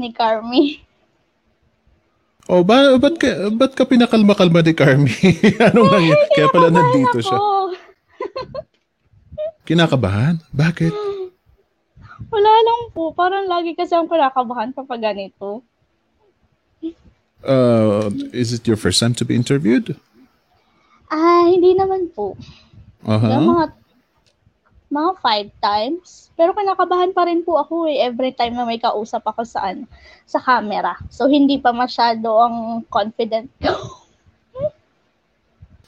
ni Carmi. Oh, ba't ka pinakalma-kalma ni Carmi? Ano ba yan? Kaya pala nandito siya. Kinakabahan? Bakit? Wala lang po. Parang lagi kasi ang kinakabahan kapag ganito. Is it your first time to be interviewed? Hindi naman po. Uh-huh. Mga 5 times. Pero kinakabahan pa rin po ako every time na may kausap ako sa camera. So, hindi pa masyado ang confident.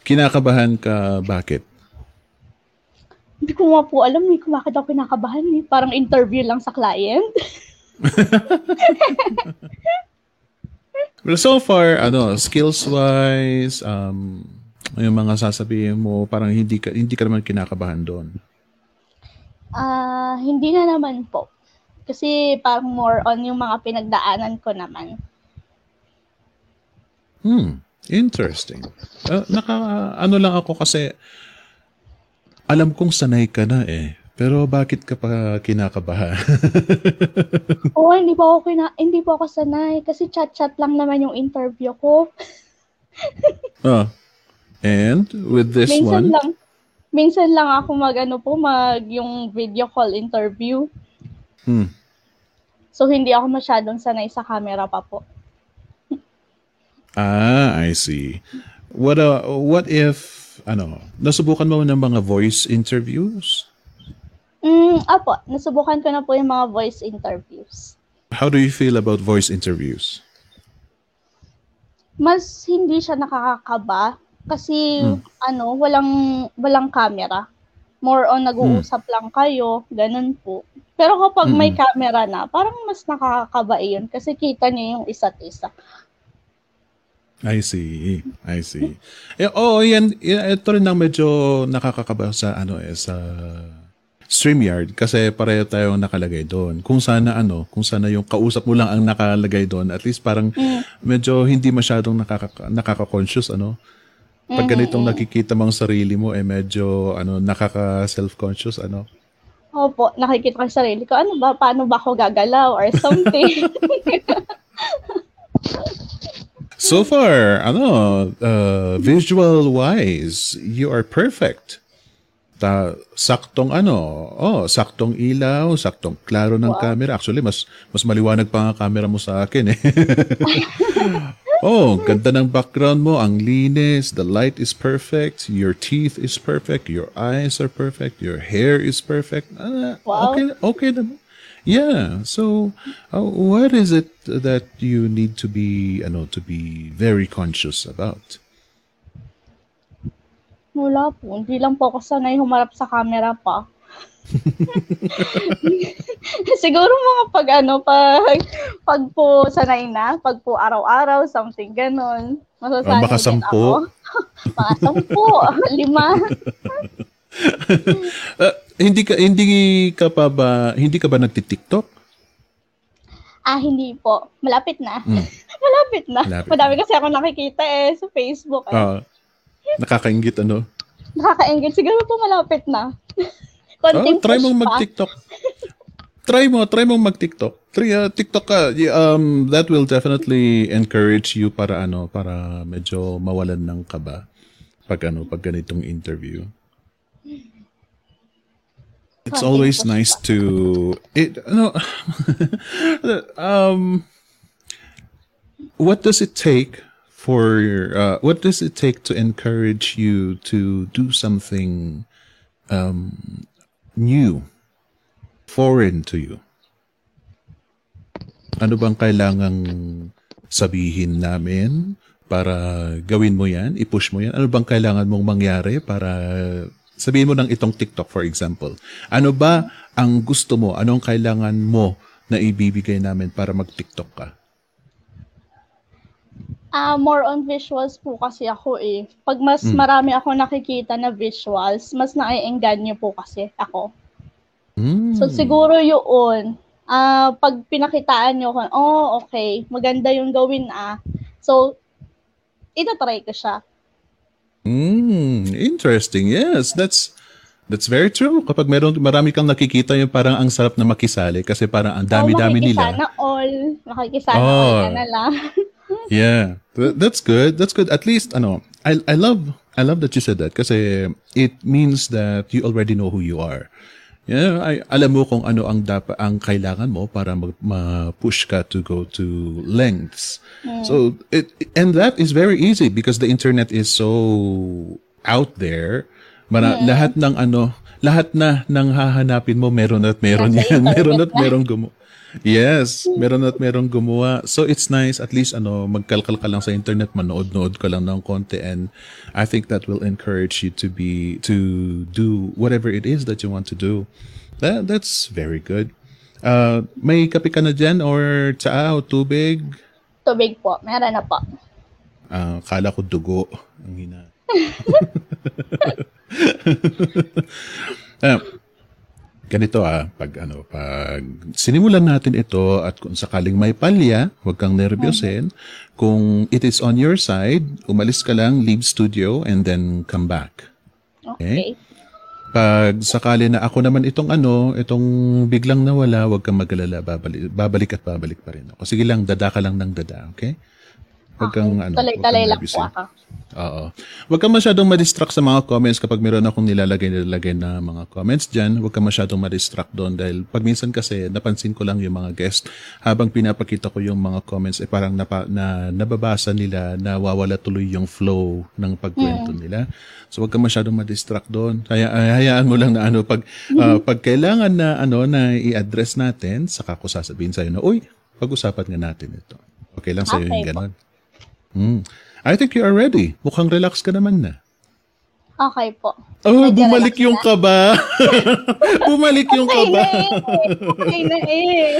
Kinakabahan ka, bakit? Hindi ko nga po alam. Hindi ko bakit ako kinakabahan. Parang interview lang sa client. Well, so far, skills-wise, yung mga sasabihin mo, parang hindi ka naman kinakabahan doon. Hindi na naman po. Kasi parang more on yung mga pinagdaanan ko naman. Interesting. Lang ako kasi alam kong sanay ka na eh. Pero bakit ka pa kinakabahan? Oo, hindi pa ako sanay kasi chat-chat lang naman yung interview ko. And with this minsan one? Minsan lang ako mag yung video call interview. So, hindi ako masyadong sanay sa camera pa po. I see. What if, nasubukan mo ng mga voice interviews? Apo, nasubukan ko na po yung mga voice interviews. How do you feel about voice interviews? Mas hindi siya nakakakaba. Kasi, walang camera. More on nag-uusap lang kayo, ganun po. Pero kapag may camera na, parang mas nakakakaba yun kasi kita niyo yung isa't isa. I see. Ito rin ang medyo nakakakaba sa, sa StreamYard kasi pareho tayong nakalagay doon. Kung sana yung kausap mo lang ang nakalagay doon, at least parang medyo hindi masyadong nakaka-conscious, Pag ganitong nakikita mong sarili mo, medyo, nakaka-self-conscious, Opo, nakikita ko sa sarili ko, paano ba ako gagalaw or something? So far, visual-wise, you are perfect. Saktong ilaw, saktong klaro ng camera. Actually, mas maliwanag pa ang camera mo sa akin, eh. Ganda ng background mo, ang linis, the light is perfect, your teeth is perfect, your eyes are perfect, your hair is perfect. Okay naman. Yeah. So, what is it that you need to be, to be very conscious about? Wala po. Hindi lang po ako sanay humarap sa camera pa. Siguro mga pag po sanay na, pag po araw-araw, something ganon. Masasanay baka 10. Baka 10, 5. Hindi ka ba nagti-TikTok? Hindi po. Malapit na. Malapit na. Madami kasi ako nakikita sa Facebook. Nakakainggit Nakakainggit. Siguro po malapit na. Try mong mag-TikTok. TikTok ka. That will definitely encourage you para medyo mawalan ng kaba pag ganitong interview. It's always nice to what does it take to encourage you to do something new, foreign to you? Ano bang kailangang sabihin namin para gawin mo yan, i-push mo yan? Ano bang kailangan mong mangyari para sabihin mo ng itong TikTok, for example? Ano ba ang gusto mo? Anong kailangan mo na ibibigay namin para mag-TikTok ka? More on visuals po kasi ako eh. Pag mas marami ako nakikita na visuals, mas naiengganyo po kasi ako. So siguro yun, pag pinakitaan nyo ko, okay, maganda yung gawin So, itatry ko siya. Interesting, yes. That's That's very true. Kapag marami kang nakikita yung parang ang sarap na makisali kasi parang ang dami-dami nila. Makikisana all na lang. Yeah. That's good. That's good. At least, I love that you said that kasi it means that you already know who you are. Yeah, alam mo kung ano ang kailangan mo para ma-push ka to go to lengths. Yeah. So and that is very easy because the internet is so out there. Lahat ng hahanapin mo meron at merong gumawa. So it's nice at least magkalkal ka lang sa internet, manood-nood ka lang ng konti, and I think that will encourage you to do whatever it is that you want to do. That's very good. May kape ka na dyan or tsaa o tubig? Tubig po, meron na po. Kala ko dugo ang hina. Ganito pag sinimulan natin ito at kung sakaling may palya, huwag kang nervyosin. Kung it is on your side, umalis ka lang, leave studio, and then come back. Okay? Pag sakali na ako naman itong biglang nawala, huwag kang mag-alala, babalik pa rin ako. Sige lang, dada ka lang ng dada, okay? Huwag kang talay lang po ako. Oo. Huwag kang masyadong ma-distract sa mga comments kapag meron akong nilalagay na mga comments dyan. Huwag kang masyadong ma-distract doon dahil pag minsan kasi napansin ko lang yung mga guest habang pinapakita ko yung mga comments parang nababasa nila, nawawala tuloy yung flow ng pagkwento nila. So huwag kang masyadong ma-distract doon. Kaya hayaan mo lang na pag kailangan na na i-address natin, saka ko sasabihin sa iyo na uy, pag-usapan nga natin ito. Okay lang sa iyo yung ganun. I think you are ready. Mukhang relax ka naman na. Okay po. Oh, bumalik yung kaba. Bumalik yung kaba. Okay na eh.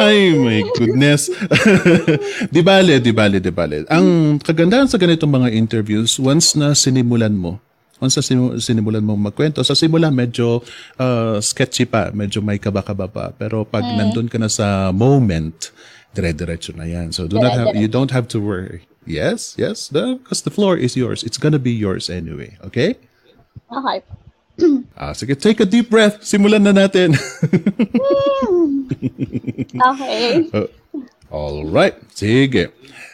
Ay, my goodness. Di bale. Ang kagandahan sa ganitong mga interviews, once na sinimulan mo magkwento, sa simula medyo sketchy pa, medyo may kaba-kaba pa. Pero pag nandun ka na sa moment, dire-diretso na yan. So you don't have to worry. Yes, because the floor is yours. It's gonna be yours anyway. Okay? Okay. Sige, take a deep breath. Simulan na natin. Okay. All right. Sige.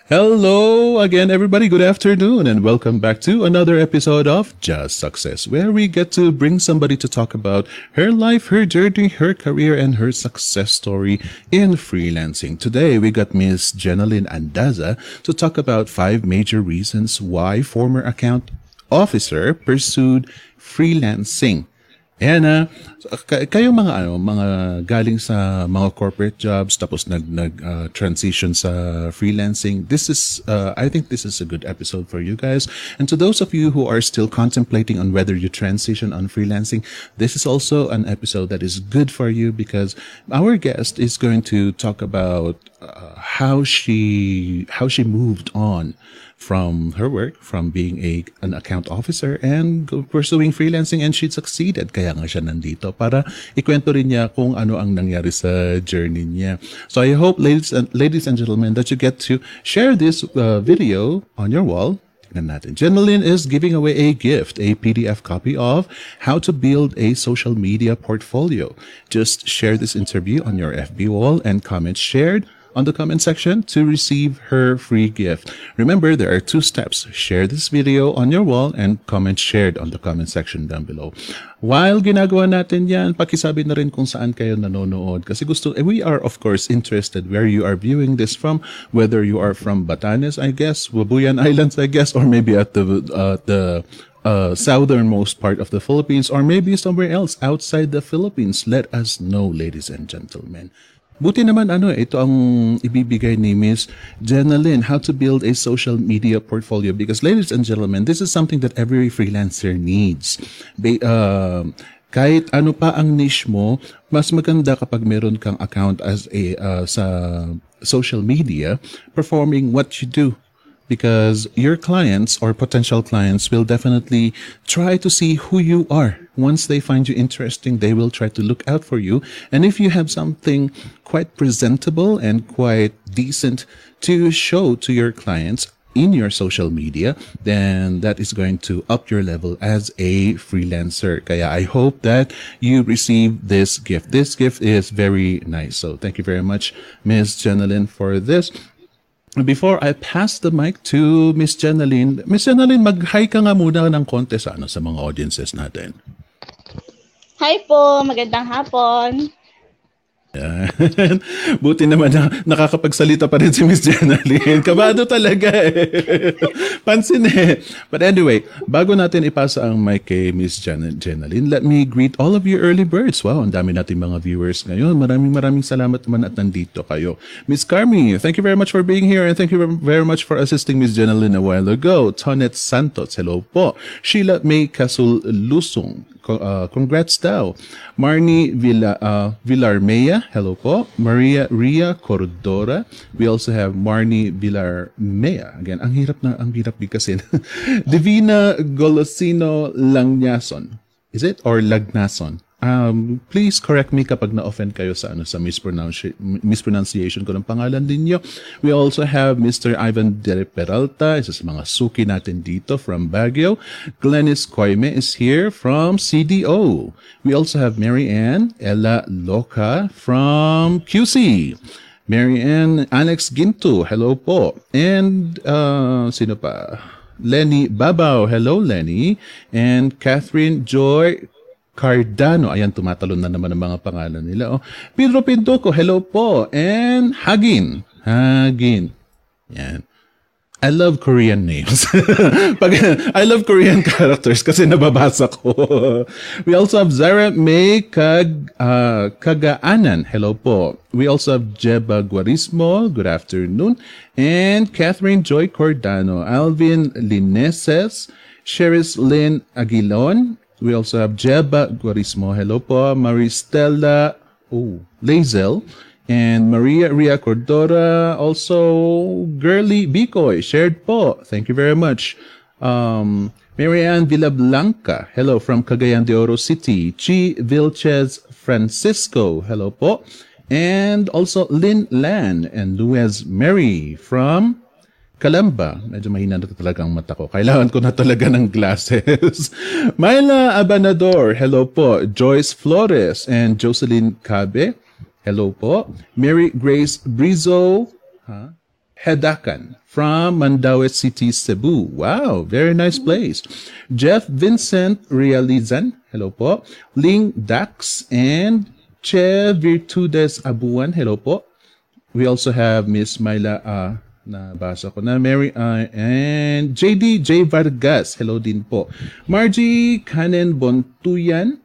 Hello again, everybody. Good afternoon and welcome back to another episode of Just Success, where we get to bring somebody to talk about her life, her journey, her career, and her success story in freelancing. Today, we got Miss Jenalyn Andaza to talk about 5 major reasons why former account officer pursued freelancing. Ayan na, kayong mga galing sa mga corporate jobs tapos nag-transition sa freelancing. I think this is a good episode for you guys. And to those of you who are still contemplating on whether you transition on freelancing, this is also an episode that is good for you because our guest is going to talk about how she moved on from her work, from being an account officer and pursuing freelancing, and she succeeded. Kaya nga siya nandito para ikwento rin niya kung ano ang nangyari sa journey niya. So I hope, ladies and gentlemen, that you get to share this video on your wall. Jenalyn is giving away a gift, a PDF copy of How to Build a Social Media Portfolio. Just share this interview on your FB wall and comments shared on the comment section to receive her free gift. Remember, there are 2 steps. Share this video on your wall and comment shared on the comment section down below. While ginagawa natin yan, pakisabi na rin kung saan kayo nanonood. Kasi we are of course interested where you are viewing this from, whether you are from Batanes, I guess, Wabuyan Islands, I guess, or maybe at the southernmost part of the Philippines, or maybe somewhere else outside the Philippines. Let us know, ladies and gentlemen. Buti naman ito ang ibibigay ni Miss Jenalyn, How to Build a Social Media Portfolio. Because ladies and gentlemen, this is something that every freelancer needs. Kahit ano pa ang niche mo, mas maganda kapag meron kang account as sa social media performing what you do. Because your clients or potential clients will definitely try to see who you are. Once they find you interesting, they will try to look out for you. And if you have something quite presentable and quite decent to show to your clients, in your social media, then that is going to up your level as a freelancer. Kaya I hope that you receive this gift. This gift is very nice. So thank you very much, Ms. Jenalyn, for this. Before I pass the mic to Ms. Jenalyn, mag-hi ka nga muna ng konti sa mga audiences natin. Hi po, magandang hapon. Yan. Buti naman na nakakapagsalita pa rin si Ms. Jenalyn. Kabado talaga eh. Pansin eh. But anyway, bago natin ipasa ang mic kay Ms. Jenalyn, let me greet all of you early birds. Wow, ang dami nating mga viewers ngayon. Maraming salamat naman at nandito kayo. Ms. Carmi, thank you very much for being here and thank you very much for assisting Ms. Jenalyn a while ago. Tonet Santos, hello po. Sheila May Casul Lusong, congrats daw. Marnie Villarmea, hello po. Maria Ria Cordora. We also have Marnie Villarmea. Again, ang hirap bigkasin. Divina Golosino Langnason. Is it? Or Lagnason? Please correct me kapag na-offend kayo sa mispronunciation ko ng pangalan ninyo. We also have Mr. Ivan De Peralta, isa sa mga suki natin dito from Baguio. Glenis Coime is here from CDO. We also have Mary Ann Ella Loca from QC. Mary Ann Alex Ginto, hello po. And sino pa? Lenny Babao, hello Lenny. And Catherine Joy Cardano. Ayan, tumatalon na naman ang mga pangalan nila. Oh. Pedro Pinduco, hello po. And Hagin. Yan. I love Korean names. I love Korean characters kasi nababasa ko. We also have Zara May Kagaanan. Hello po. We also have Jeba Guarismo. Good afternoon. And Catherine Joy Cordano. Alvin Lineses. Sheris Lynn Aguilon. We also have Jeba Guarismo. Hello po. Maristella Lazel. And Maria Ria Cordora. Also, Girly Bicoy. Shared po. Thank you very much. Marianne Villablanca. Hello from Cagayan de Oro City. Chi Vilches Francisco. Hello po. And also Lynn Lan and Luez Mary from Kalamba. Medyo mahina na talaga ang mata ko. Kailangan ko na talaga ng glasses. Myla Abanador, hello po. Joyce Flores and Jocelyn Cabe, hello po. Mary Grace Brizo Hedakan from Mandaue City, Cebu. Wow, very nice place. Jeff Vincent Realizan, hello po. Ling Dax and Che Virtudes Abuan, hello po. We also have Miss Myla nabasa ko na Mary and JD J Vargas, hello din po. Margie Canen Bontuyan,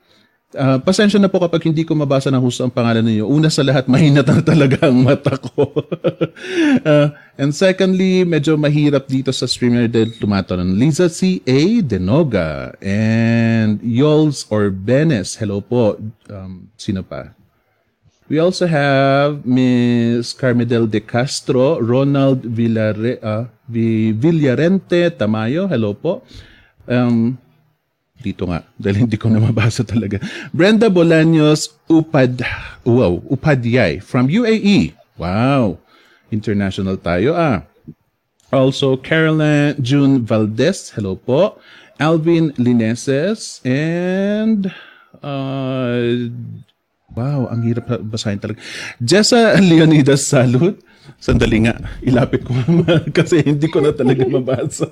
pasensya na po kapag hindi ko mabasa na husto ang pangalan niyo. Una sa lahat, mahina na talaga ang mata ko. And secondly, medyo mahirap dito sa streamer dahil tumatanong. Liza C. A. Denoga and Yols Orbenes, hello po. Sino pa? We also have Ms. Carmedel De Castro, Ronald Villarente Tamayo. Hello po. Dito nga, dahil hindi ko na mabasa talaga. Brenda Bolaños Upadyay from UAE. Wow. International tayo ah. Also, Caroline June Valdez. Hello po. Alvin Lineses and... wow, ang hirap basahin talaga. Jessa Leonidas Salud. Sandali nga, ilapit ko kasi hindi ko na talaga mabasa.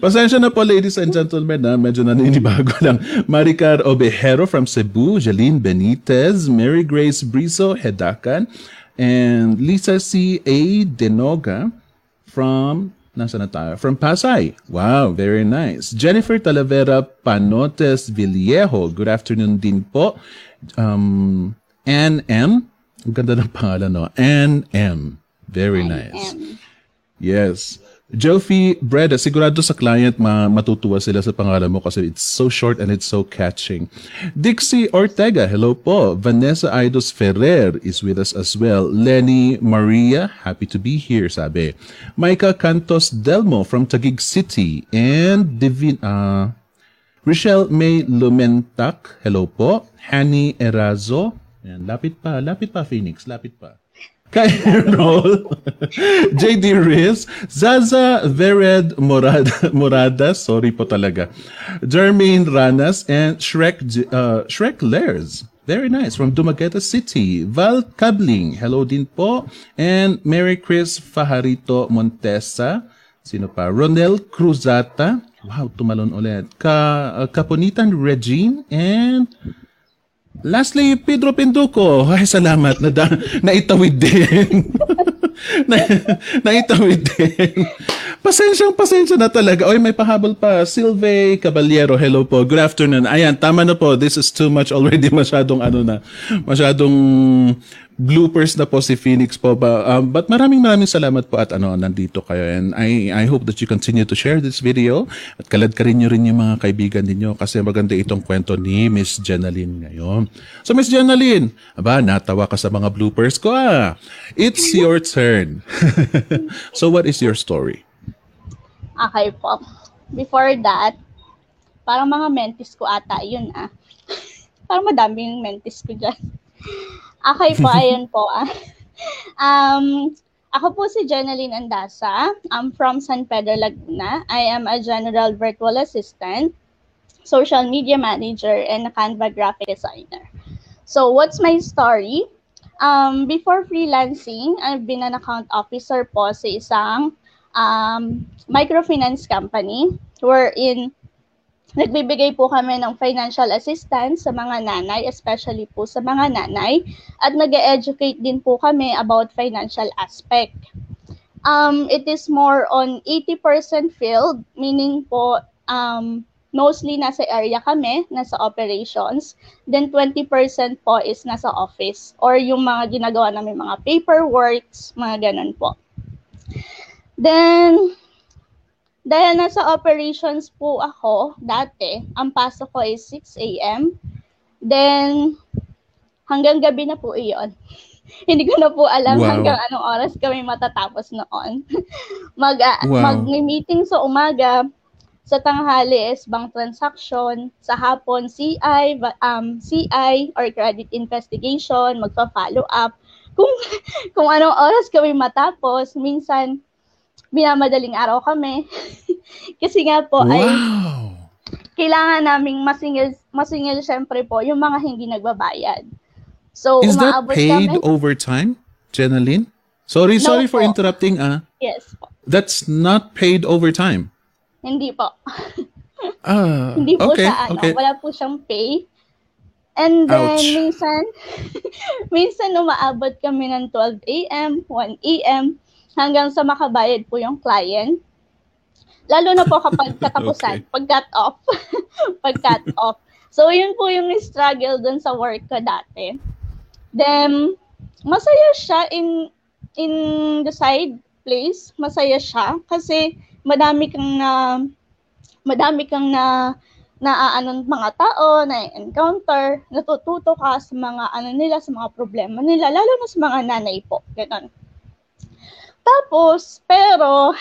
Pasensya na po, ladies and gentlemen, medyo naninibago lang. Maricar Obejero from Cebu, Jeline Benitez, Mary Grace Brizo Hedakan, and Lisa C. A. Denoga from... Nasaan na tayo? From Pasay. Wow, very nice. Jennifer Talavera Panotes Villejo. Good afternoon din po. Ann M. Ang ganda ng pangalan, no? Ann M. Very nice. Yes. Jofi Breda. Sigurado sa client matutuwa sila sa pangalan mo kasi it's so short and it's so catching. Dixie Ortega. Hello po. Vanessa Aidos Ferrer is with us as well. Lenny Maria. Happy to be here, sabi. Micah Cantos Delmo from Taguig City. And Rochelle May Lumentak. Hello po. Hani Erazo. Yan, lapit pa, Phoenix. Lapit pa. Kyle Roll, JD Riz, Zaza Vered Morada, sorry po talaga, Jermaine Ranas, and Shrek Lairs. Very nice. From Dumaguete City, Val Cabling, hello din po. And Mary Chris Fajarito Montesa. Sino pa? Ronel Cruzata. Wow, tumalon ulit. Kaponitan Regine. And lastly, Pedro Pinduco. Ay, salamat. Naitawid din. Naitawid din. Pasensya na talaga. Oy, may pahabol pa. Silve Caballero, hello po. Good afternoon. Ayan, tama na po. This is too much already. Masyadong bloopers na po si Phoenix po. But maraming salamat po at nandito kayo. And I hope that you continue to share this video. At kalad-karin nyo rin yung mga kaibigan ninyo kasi maganda itong kwento ni Miss Jenalyn ngayon. So, Miss Jenalyn, aba, natawa ka sa mga bloopers ko ah. It's your turn. So, what is your story? Okay po. Before that, parang mga mentis ko ata, yun ah. Parang madaming mentis ko dyan. Okay po, ayun po ah. Ako po si Jenalyn Andaza. I'm from San Pedro, Laguna. I am a general virtual assistant, social media manager, and a Canva graphic designer. So what's my story? Before freelancing, I've been an account officer po sa isang microfinance company wherein nagbibigay po kami ng financial assistance sa mga nanay, especially po sa mga nanay, at nag-educate din po kami about financial aspect. It is more on 80% field, meaning po mostly nasa area kami, nasa operations, then 20% po is nasa office or yung mga ginagawa namin mga paperworks, mga ganun po. Then, dahil nasa operations po ako dati, ang pasok ko is 6 a.m. Then, hanggang gabi na po iyon. Hindi ko na po alam hanggang anong oras kami matatapos noon. Mag-meeting sa umaga, sa tanghali is bank transaction, sa hapon CI or credit investigation, magpa-follow up. Kung anong oras kami matapos, minsan, minamadaling araw kami. Kasi nga po ay kailangan naming masingil syempre po yung mga hindi nagbabayad. So is that paid kami overtime, Jenalyn? Sorry for interrupting ah. Yes po. That's not paid overtime. Hindi po. Hindi po okay, sa okay. Wala po siyang pay. And then, minsan umaabot kami ng 12 a.m., 1 a.m., hanggang sa makabayad po yung client. Lalo na po kapag katapusan, okay. pag cut off. So, yun po yung struggle dun sa work ko dati. Then, masaya siya in the side place. Masaya siya kasi madami kang mga tao, na-encounter, natututo ka sa mga nila, sa mga problema nila, lalo na sa mga nanay po. Ganun. Tapos, pero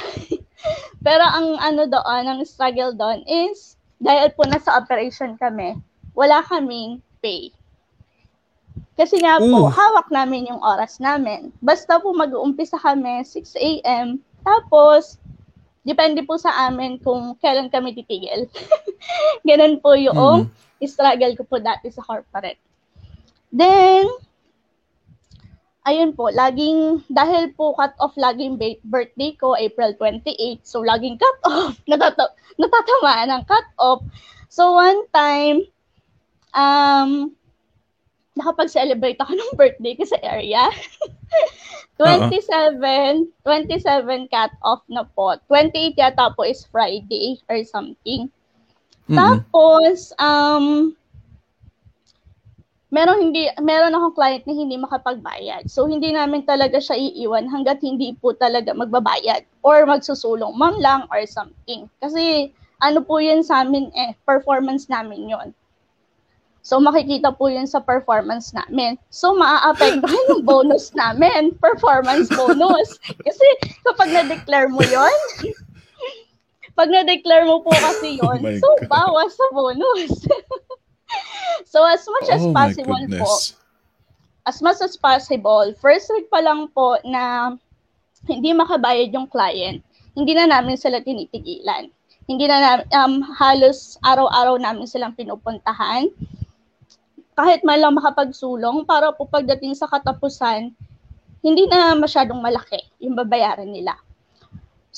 ang doon, ang struggle doon is, dahil po nasa operation kami, wala kaming pay. Kasi nga po, hawak namin yung oras namin. Basta po mag-uumpisa kami, 6 a.m. Tapos, depende po sa amin kung kailan kami titigil. Ganun po yung struggle ko po dati sa corporate. Then, ayun po, laging, dahil po cut-off laging birthday ko, April 28, so laging cut-off, natatamaan ang cut-off. So one time, nakapag-celebrate ako ng birthday ko sa area. 27 cut-off na po. 28 yata po is Friday or something. Mm-hmm. Tapos, meron akong client na hindi makapagbayad. So, hindi namin talaga siya iiwan hanggat hindi po talaga magbabayad or magsusulong man lang or something. Kasi, po yun sa amin performance namin yun. So, makikita po yun sa performance namin. So, maa-apektuhan yung bonus namin, performance bonus. Kasi, kapag na-declare mo yun, so, bawas sa bonus. So, as much as possible po, as much as possible, first week pa lang po na hindi makabayad yung client, hindi na namin sila tinitigilan. Hindi na namin, halos araw-araw namin silang pinupuntahan. Kahit man lang makapagsulong, para po pagdating sa katapusan, hindi na masyadong malaki yung babayaran nila.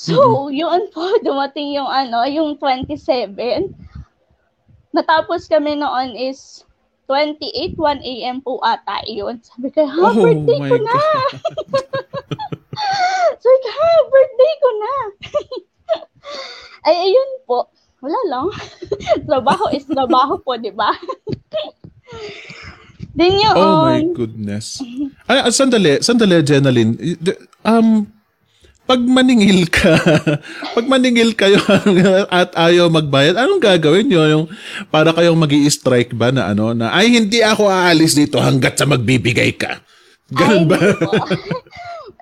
So, yun po, dumating yung, yung 27. Natapos kami noon is 28, 1 a.m. po ata yun. Sabi ko, birthday ko na! Sabi ko, birthday ko na! Ay, ayun po. Wala lang. Trabaho is trabaho po, di ba? Then yun. Oh my goodness. Ay, sandali, Jenalyn. Pag maningil kayo at ayaw magbayad, anong gagawin niyo? Yung para kayong magi-strike ba na na ay hindi ako aalis dito hangga't sa magbibigay ka. Ganun ba?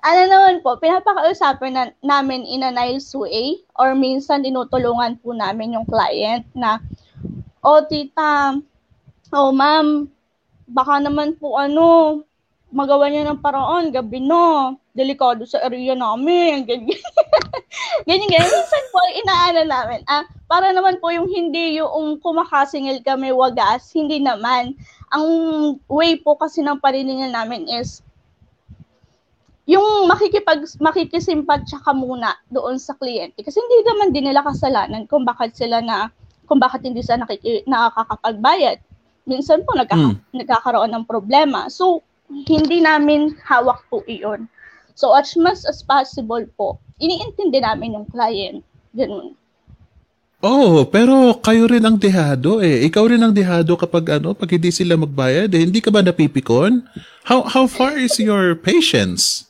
Naman po, pinapakausapin namin in a nice way, or minsan tinutulungan po namin yung client na, tita, ma'am, baka naman po magawa niyo ng paraan, gabi no. Delikado sa area namin, ganyan. Minsan po, inaano namin, para naman po yung hindi yung kumakasingil kami wagas, hindi naman. Ang way po kasi ng paniningil namin is, yung makikisimpat siya ka muna doon sa kliyente. Kasi hindi naman din nila kasalanan kung bakit hindi sila nakakapagbayad. Minsan po, nagkakaroon ng problema. So, hindi namin hawak po iyon. So, as much as possible po, iniintindi namin yung client. Ganun. Pero kayo rin ang dehado eh. Ikaw rin ang dehado kapag pag hindi sila magbayad. Eh, hindi ka ba napipikon? How far is your patience?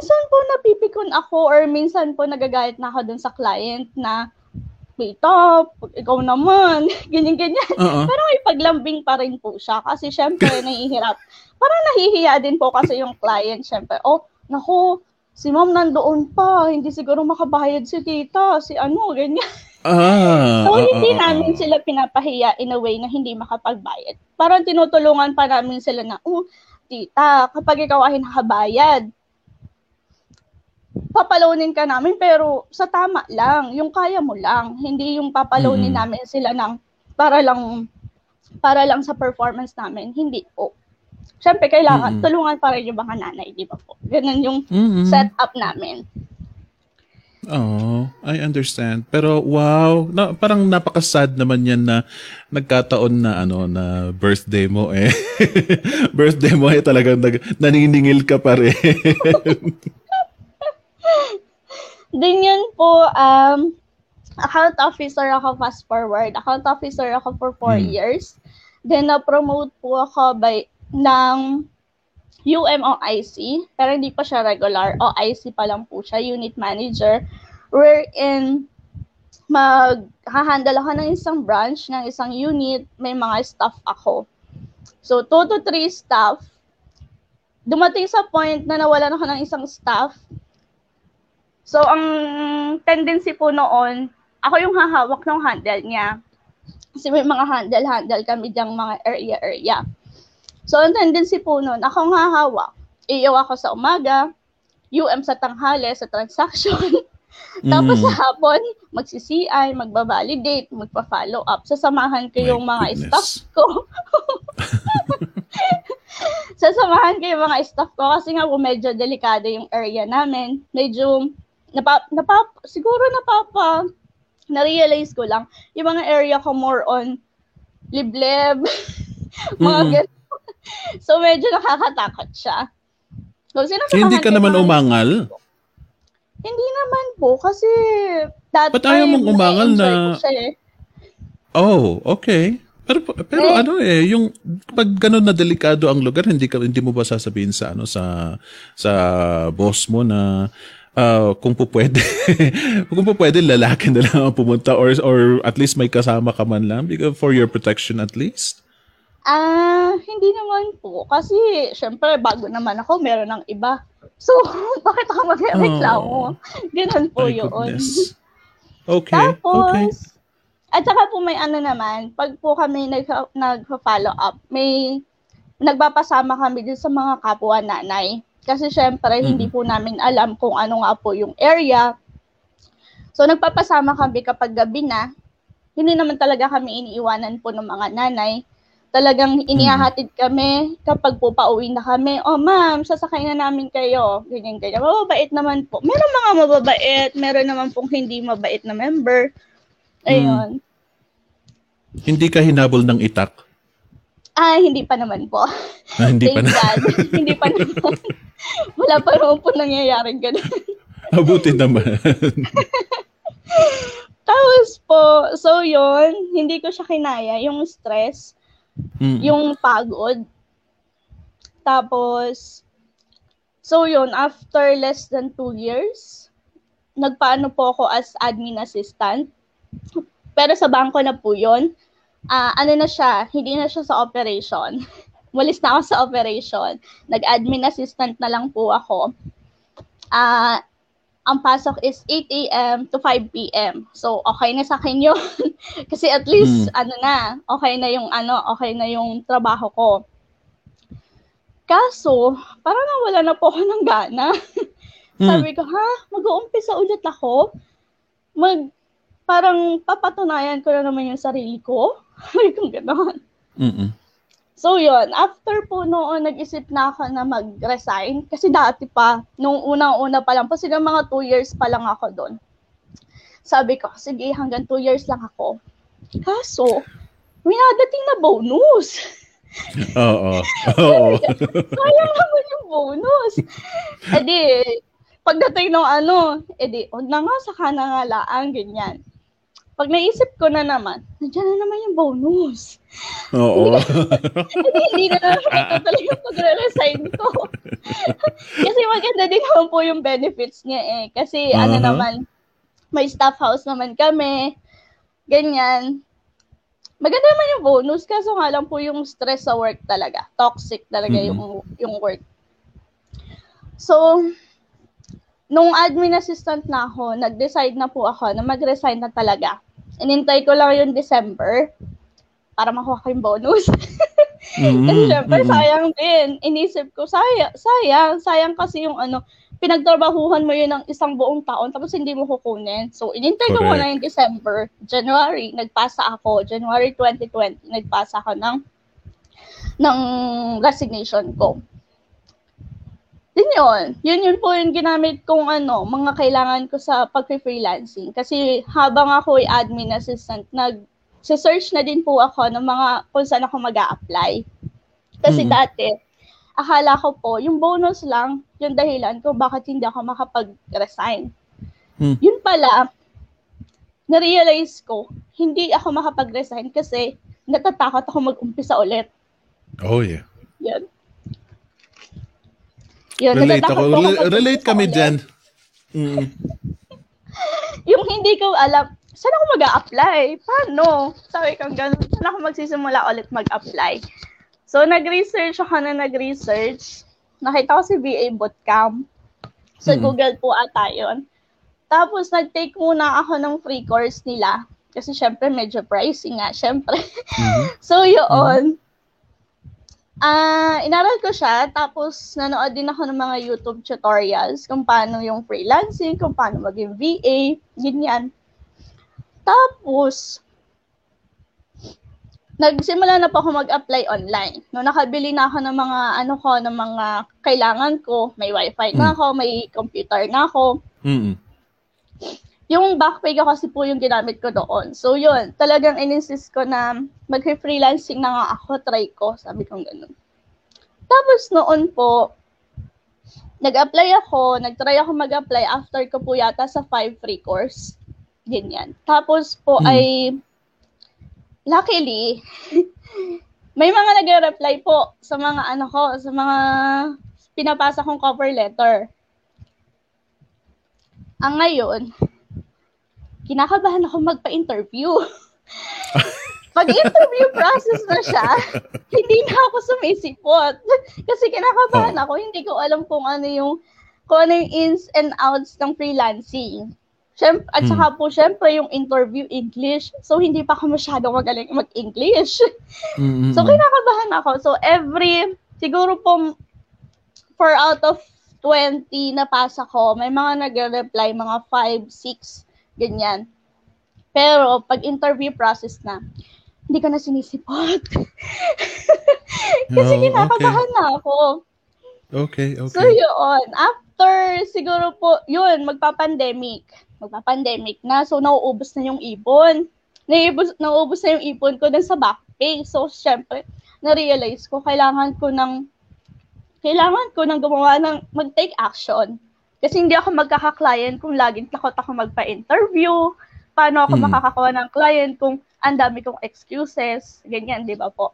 Minsan po napipikon ako, or minsan po nagagalit na ako dun sa client na, top, ikaw naman, ganyan-ganyan. Uh-uh. Pero may paglambing pa rin po siya kasi syempre nahihirap. Parang nahihiya din po kasi yung client, syempre. Naku, si ma'am nandoon pa, hindi siguro makabayad si tita, si ganyan. So, hindi namin sila pinapahiya in a way na hindi makapagbayad. Parang tinutulungan pa namin sila na, tita, kapag ikaw ay nakabayad, papalonin ka namin, pero sa tama lang, yung kaya mo lang, hindi yung papalonin namin sila ng para lang sa performance namin, hindi po. Siyempre, kailangan, tulungan pa rin yung mga nanay, di ba po? Ganun yung setup namin. Oh, I understand. Pero wow, parang napaka-sad naman yan na nagkataon na na birthday mo eh. Birthday mo eh talagang naniningil ka pa rin. Din yun po, account officer ako fast forward. Account officer ako for 4 years. Then, na-promote po ako ng UMOIC, pero hindi pa siya regular. OIC pa lang po siya, unit manager, wherein mag-handle ako ng isang branch, ng isang unit, may mga staff ako. So, 2 to 3 staff. Dumating sa point na nawalan ako ng isang staff. So, ang tendency po noon, ako yung hahawak ng handle niya. Kasi may mga handle kami diyang mga area. So, ang tendency po noon, ako ang hahawak. EO ako sa umaga, UM sa tanghali, sa transaction. Tapos sa hapon, magsi-CI, magbabalidate, magpa-follow up. Sasamahan ko yung mga staff ko. Sasamahan ko yung mga staff ko kasi nga medyo delikado yung area namin. Medyo, na-realize ko lang, yung mga area ko more on libleb, mga ganun. So, medyo nakakatakot siya. So, hindi ka naman umangal? Hindi naman po, kasi that but time, ayaw mong umangal na... Eh. Okay. Pero yung pag gano'n na delikado ang lugar, hindi mo ba sasabihin sa sa boss mo na kung pupwede lalaki na lang pumunta or at least may kasama ka man lang for your protection at least? Hindi naman po kasi syempre bago naman ako, meron ng iba. So, bakit ako magreklamo? Ganun po yun. Goodness. Okay. Tapos, at saka po may naman, pag po kami nag-follow up, may nagpapasama kami din sa mga kapwa nanay. Kasi syempre, hindi po namin alam kung ano nga po yung area. So, nagpapasama kami kapag gabi na. Hindi naman talaga kami iniiwanan po ng mga nanay. Talagang inihahatid kami kapag po pauwi na kami. Oh, ma'am, sasakay na namin kayo. Ganyan-ganyan. Mababait naman po. Meron mga mababait. Meron naman pong hindi mabait na member. Ayun. Hindi ka hinabol ng itak? Ah, hindi pa naman po. Ah, hindi pa naman. Hindi pa naman. Wala pa naman po nangyayaring ganun. Abuti naman. Tapos po, so yun, hindi ko siya kinaya. Yung stress. Yung pagod. Tapos, so yun, after less than 2 years, nagpaano po ako as admin assistant. Pero sa bangko na po yun. Ano na siya, hindi na siya sa operation. Walis na ako sa operation. Nag-admin assistant na lang po ako. Ang pasok is 8 a.m. to 5 p.m. So, okay na sa akin yun. Kasi at least, okay na yung trabaho ko. Kaso, parang nawala na po ako ng gana. Sabi ko, mag-uumpisa ulit ako? Parang papatunayan ko na naman yung sarili ko? Ay, kung gano'n. So, yun. After po noon, nag-isip na ako na mag-resign. Kasi dati pa, nung unang-una pa lang, siguro mga 2 years pa lang ako doon. Sabi ko, sige, hanggang 2 years lang ako. Kaso, may nadating na bonus. Oo. Sayang naman yung bonus. Edi, pagdating ng huwag na nga, saka na nga laang, ganyan. Pag naisip ko na naman, nandiyan na naman yung bonus. Oo. Hindi na naman ito talaga yung pagre-resign ko. Kasi maganda din naman po yung benefits niya eh. Kasi naman, may staff house naman kami. Ganyan. Maganda naman yung bonus, kaso nga lang po yung stress sa work talaga. Toxic talaga yung work. So, nung admin assistant na ako, nag-decide na po ako na mag-resign na talaga. Inintay ko lang yung December para makuha ko yung bonus. Kasi syempre, sayang din. Inisip ko, sayang kasi yung pinagtrabahuhan mo yun ng isang buong taon tapos hindi mo kukunin. So, inintay ko muna yung December. January, nagpasa ako. January 2020, nagpasa ako ng resignation ko. Din yun. Yun po yung ginamit kong mga kailangan ko sa pag-freelancing. Kasi habang ako ay admin assistant, nag-search na din po ako ng mga kung saan ako mag-a-apply. Kasi dati, akala ko po, yung bonus lang, yung dahilan ko bakit hindi ako makapag-resign. Yun pala, na-realize ko, hindi ako makapag-resign kasi natatakot ako mag-umpisa ulit. Oh, yeah. Yan. Yun, relate kami dyan. Yung hindi ko alam, saan ako mag-a-apply? Paano? Sabi kang gano'n, saan ako magsisimula ulit mag-apply? So, nag-research. Nakita ko si VA Bootcamp. So, Google po ata yun. Tapos, nag-take muna ako ng free course nila. Kasi, syempre, medyo pricey nga, syempre. So, yun. Inaral ko siya, tapos nanood din ako ng mga YouTube tutorials kung paano yung freelancing, kung paano maging VA, ganyan. Tapos, nagsimula na po ako mag-apply online. No, nakabili na ako ng mga, ng mga kailangan ko. May wifi na ako, may computer na ako. Yung backpack ko kasi po yung ginamit ko doon. So, yun. Talagang in-insist ko na mag-freelancing na nga ako. Try ko. Sabi kong ganun. Tapos noon po, nag-try ako mag-apply after ko po yata sa 5 free course. Ganyan. Tapos po ay, luckily, may mga nag-reply po sa mga sa mga pinapasa kong cover letter. Ang ngayon, kinakabahan ako magpa-interview. Pag-interview process na siya, hindi na ako sumisipot. Kasi kinakabahan ako, hindi ko alam kung ano yung ins and outs ng freelancing. At saka po, syempre, yung interview English. So, hindi pa ako masyadong magaling mag-English. Mm-hmm. So, kinakabahan ako. So, siguro po, 4 out of 20 na pass ako, may mga nag-reply, mga 5, 6, ganyan. Pero, pag interview process na, hindi ka na sinisipot. Kasi kinakabahan na ako. Okay. So, yun. After, siguro po, yun, magpa-pandemic na. So, nauubos na yung ipon. Nauubos na yung ipon ko dun sa back pay. So, syempre, na-realize ko, kailangan ko nang gumawa ng mag-take action. Kasi hindi ako magkaka-client kung laging takot ako magpa-interview. Paano ako makakakuha ng client kung ang dami kong excuses. Ganyan, di ba po?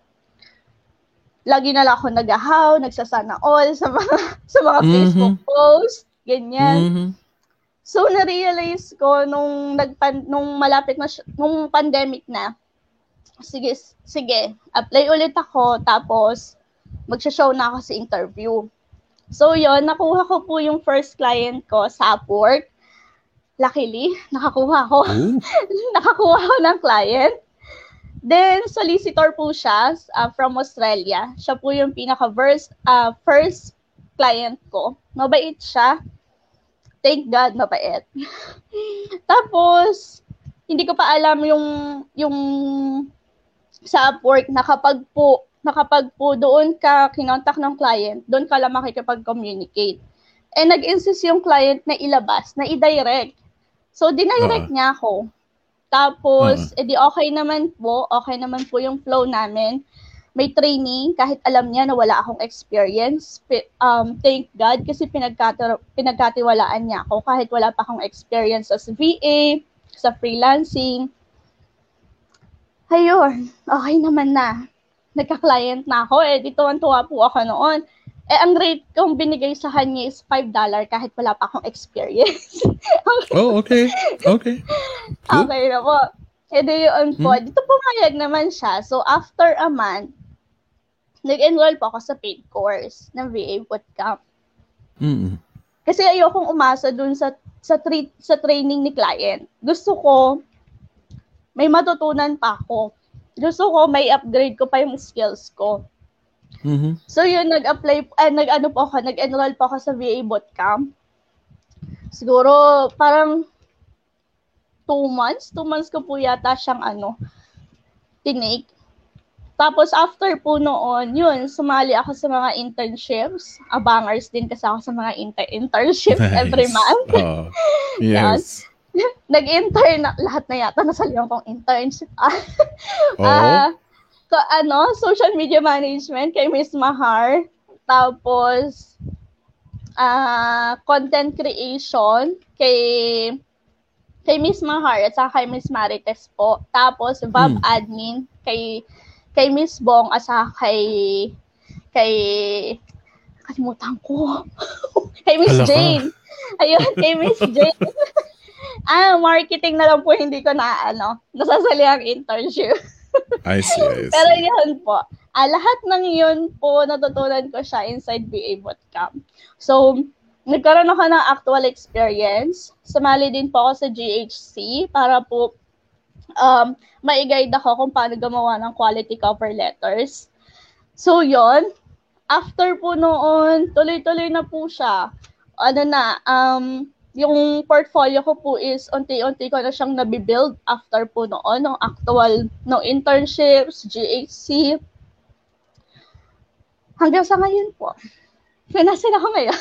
Lagi na lang ako nag-ahaw, nagsasana all sa mga Facebook posts, ganyan. Mm-hmm. So na-realize ko nung pandemic na. Sige, apply ulit ako tapos magsha-show na ako sa interview. So yon, nakuha ko po yung first client ko sa Upwork. Luckily, nakakuha ko ng client. Then, solicitor po siya from Australia. Siya po yung pinaka-first client ko. Mabait siya. Thank God, mabait. Tapos, hindi ko pa alam yung sa Upwork na kapag po doon ka kinontak ng client, doon ka lang makikipag-communicate. And nag-insist yung client na ilabas, na i-direct. So, dinirect niya ako. Tapos, okay naman po yung flow namin. May training, kahit alam niya na wala akong experience. Thank God, kasi pinagkatiwalaan niya ako kahit wala pa akong experience as VA, sa freelancing. Ayun, okay naman na. Nagka-client na ako, tuwan-tuwa po ako noon. Ang rate kong binigay sa kanya is $5 kahit wala pa akong experience. Okay. Good. Okay na po. Dito pumayag naman siya. So, after a month, nag-enroll po ako sa paid course ng VA Bootcamp. Mm-hmm. Kasi ayokong umasa dun sa training ni client. Gusto ko, may matutunan pa ako. Gusto ko, may upgrade ko pa yung skills ko. Mm-hmm. So yun, nag-enroll po ako sa VA Bootcamp. Siguro parang 2 months ko po yata siyang tinake. Tapos after po noon, yun, sumali ako sa mga internships. Abangers din kasi ako sa mga internships every month. Oh, yes. Nag-intern, lahat na yata nasalihan kong internship. So, social media management kay Miss Mahar. Tapos, content creation kay Miss Mahar at saka kay Miss Marites po. Tapos, web admin kay Miss Bong at saka kay kalimutan ko. Kay Miss Jane. Ayun, kay Miss Jane. Marketing na lang po, hindi ko na, nasasali ang internship. I see. Pero yun po. Lahat ng yun po, natutunan ko siya inside VA Bootcamp. So, nagkaroon ako ng actual experience. Sumali din po ako sa GHC para po ma-guide ako kung paano gumawa ng quality cover letters. So, yun. After po noon, tuloy-tuloy na po siya. Yung portfolio ko po is unti-unti ko na siyang nabibuild after po noon, ng actual, ng internships, GHC. Hanggang sa ngayon po. Nasaan ako ngayon?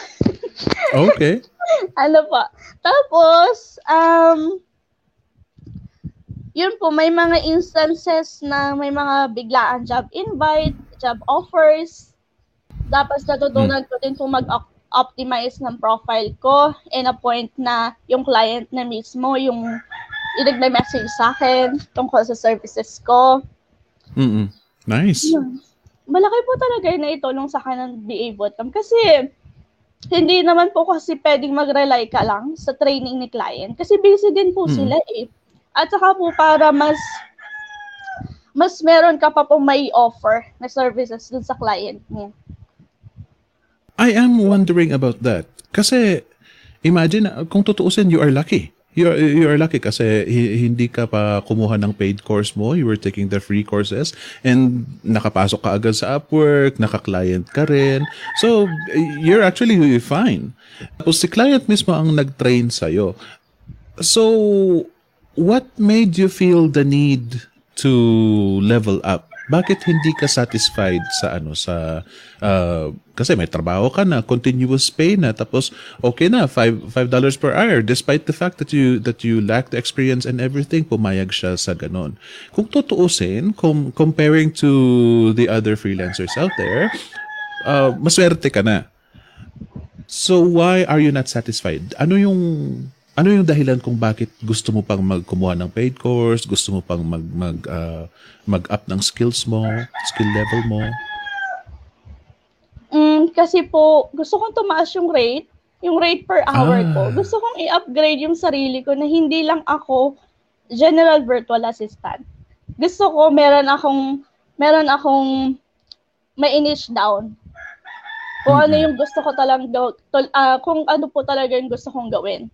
Okay. Po. Tapos, yun po, may mga instances na may mga biglaan job invite, job offers. Dapat natutunan ko din po mag-optimize ng profile ko and appoint na yung client na mismo yung nag-message sa akin tungkol sa services ko. Mm-mm. Nice. Yun. Malaki po talaga yung naitulong sa akin ng VA Bootcamp kasi hindi naman po kasi pwedeng mag-rely ka lang sa training ni client kasi busy din po sila eh. At saka po para mas meron ka pa po may offer na services dun sa client mo. I am wondering about that. Kasi, imagine, kung tutuusin, you are lucky. You're lucky kasi hindi ka pa kumuha ng paid course mo. You were taking the free courses and nakapasok ka agad sa Upwork, naka-client ka rin. So, you're actually fine. Tapos si client mismo ang nag-train sa'yo. So, what made you feel the need to level up? Bakit hindi ka satisfied sa kasi may trabaho ka na, continuous pay na, tapos okay na, $5 per hour, despite the fact that you lack the experience and everything, pumayag siya sa ganon. Kung tutuusin, comparing to the other freelancers out there, maswerte ka na. So why are you not satisfied? Ano yung dahilan kung bakit gusto mo pang magkumuha ng paid course, gusto mo pang mag-up ng skills mo, skill level mo? Kasi po, gusto kong tumaas yung rate per hour ko. Gusto kong i-upgrade yung sarili ko na hindi lang ako general virtual assistant. Gusto ko meron akong ma-niche down. Kung ano yung gusto ko talagang kung ano po talaga yung gusto kong gawin.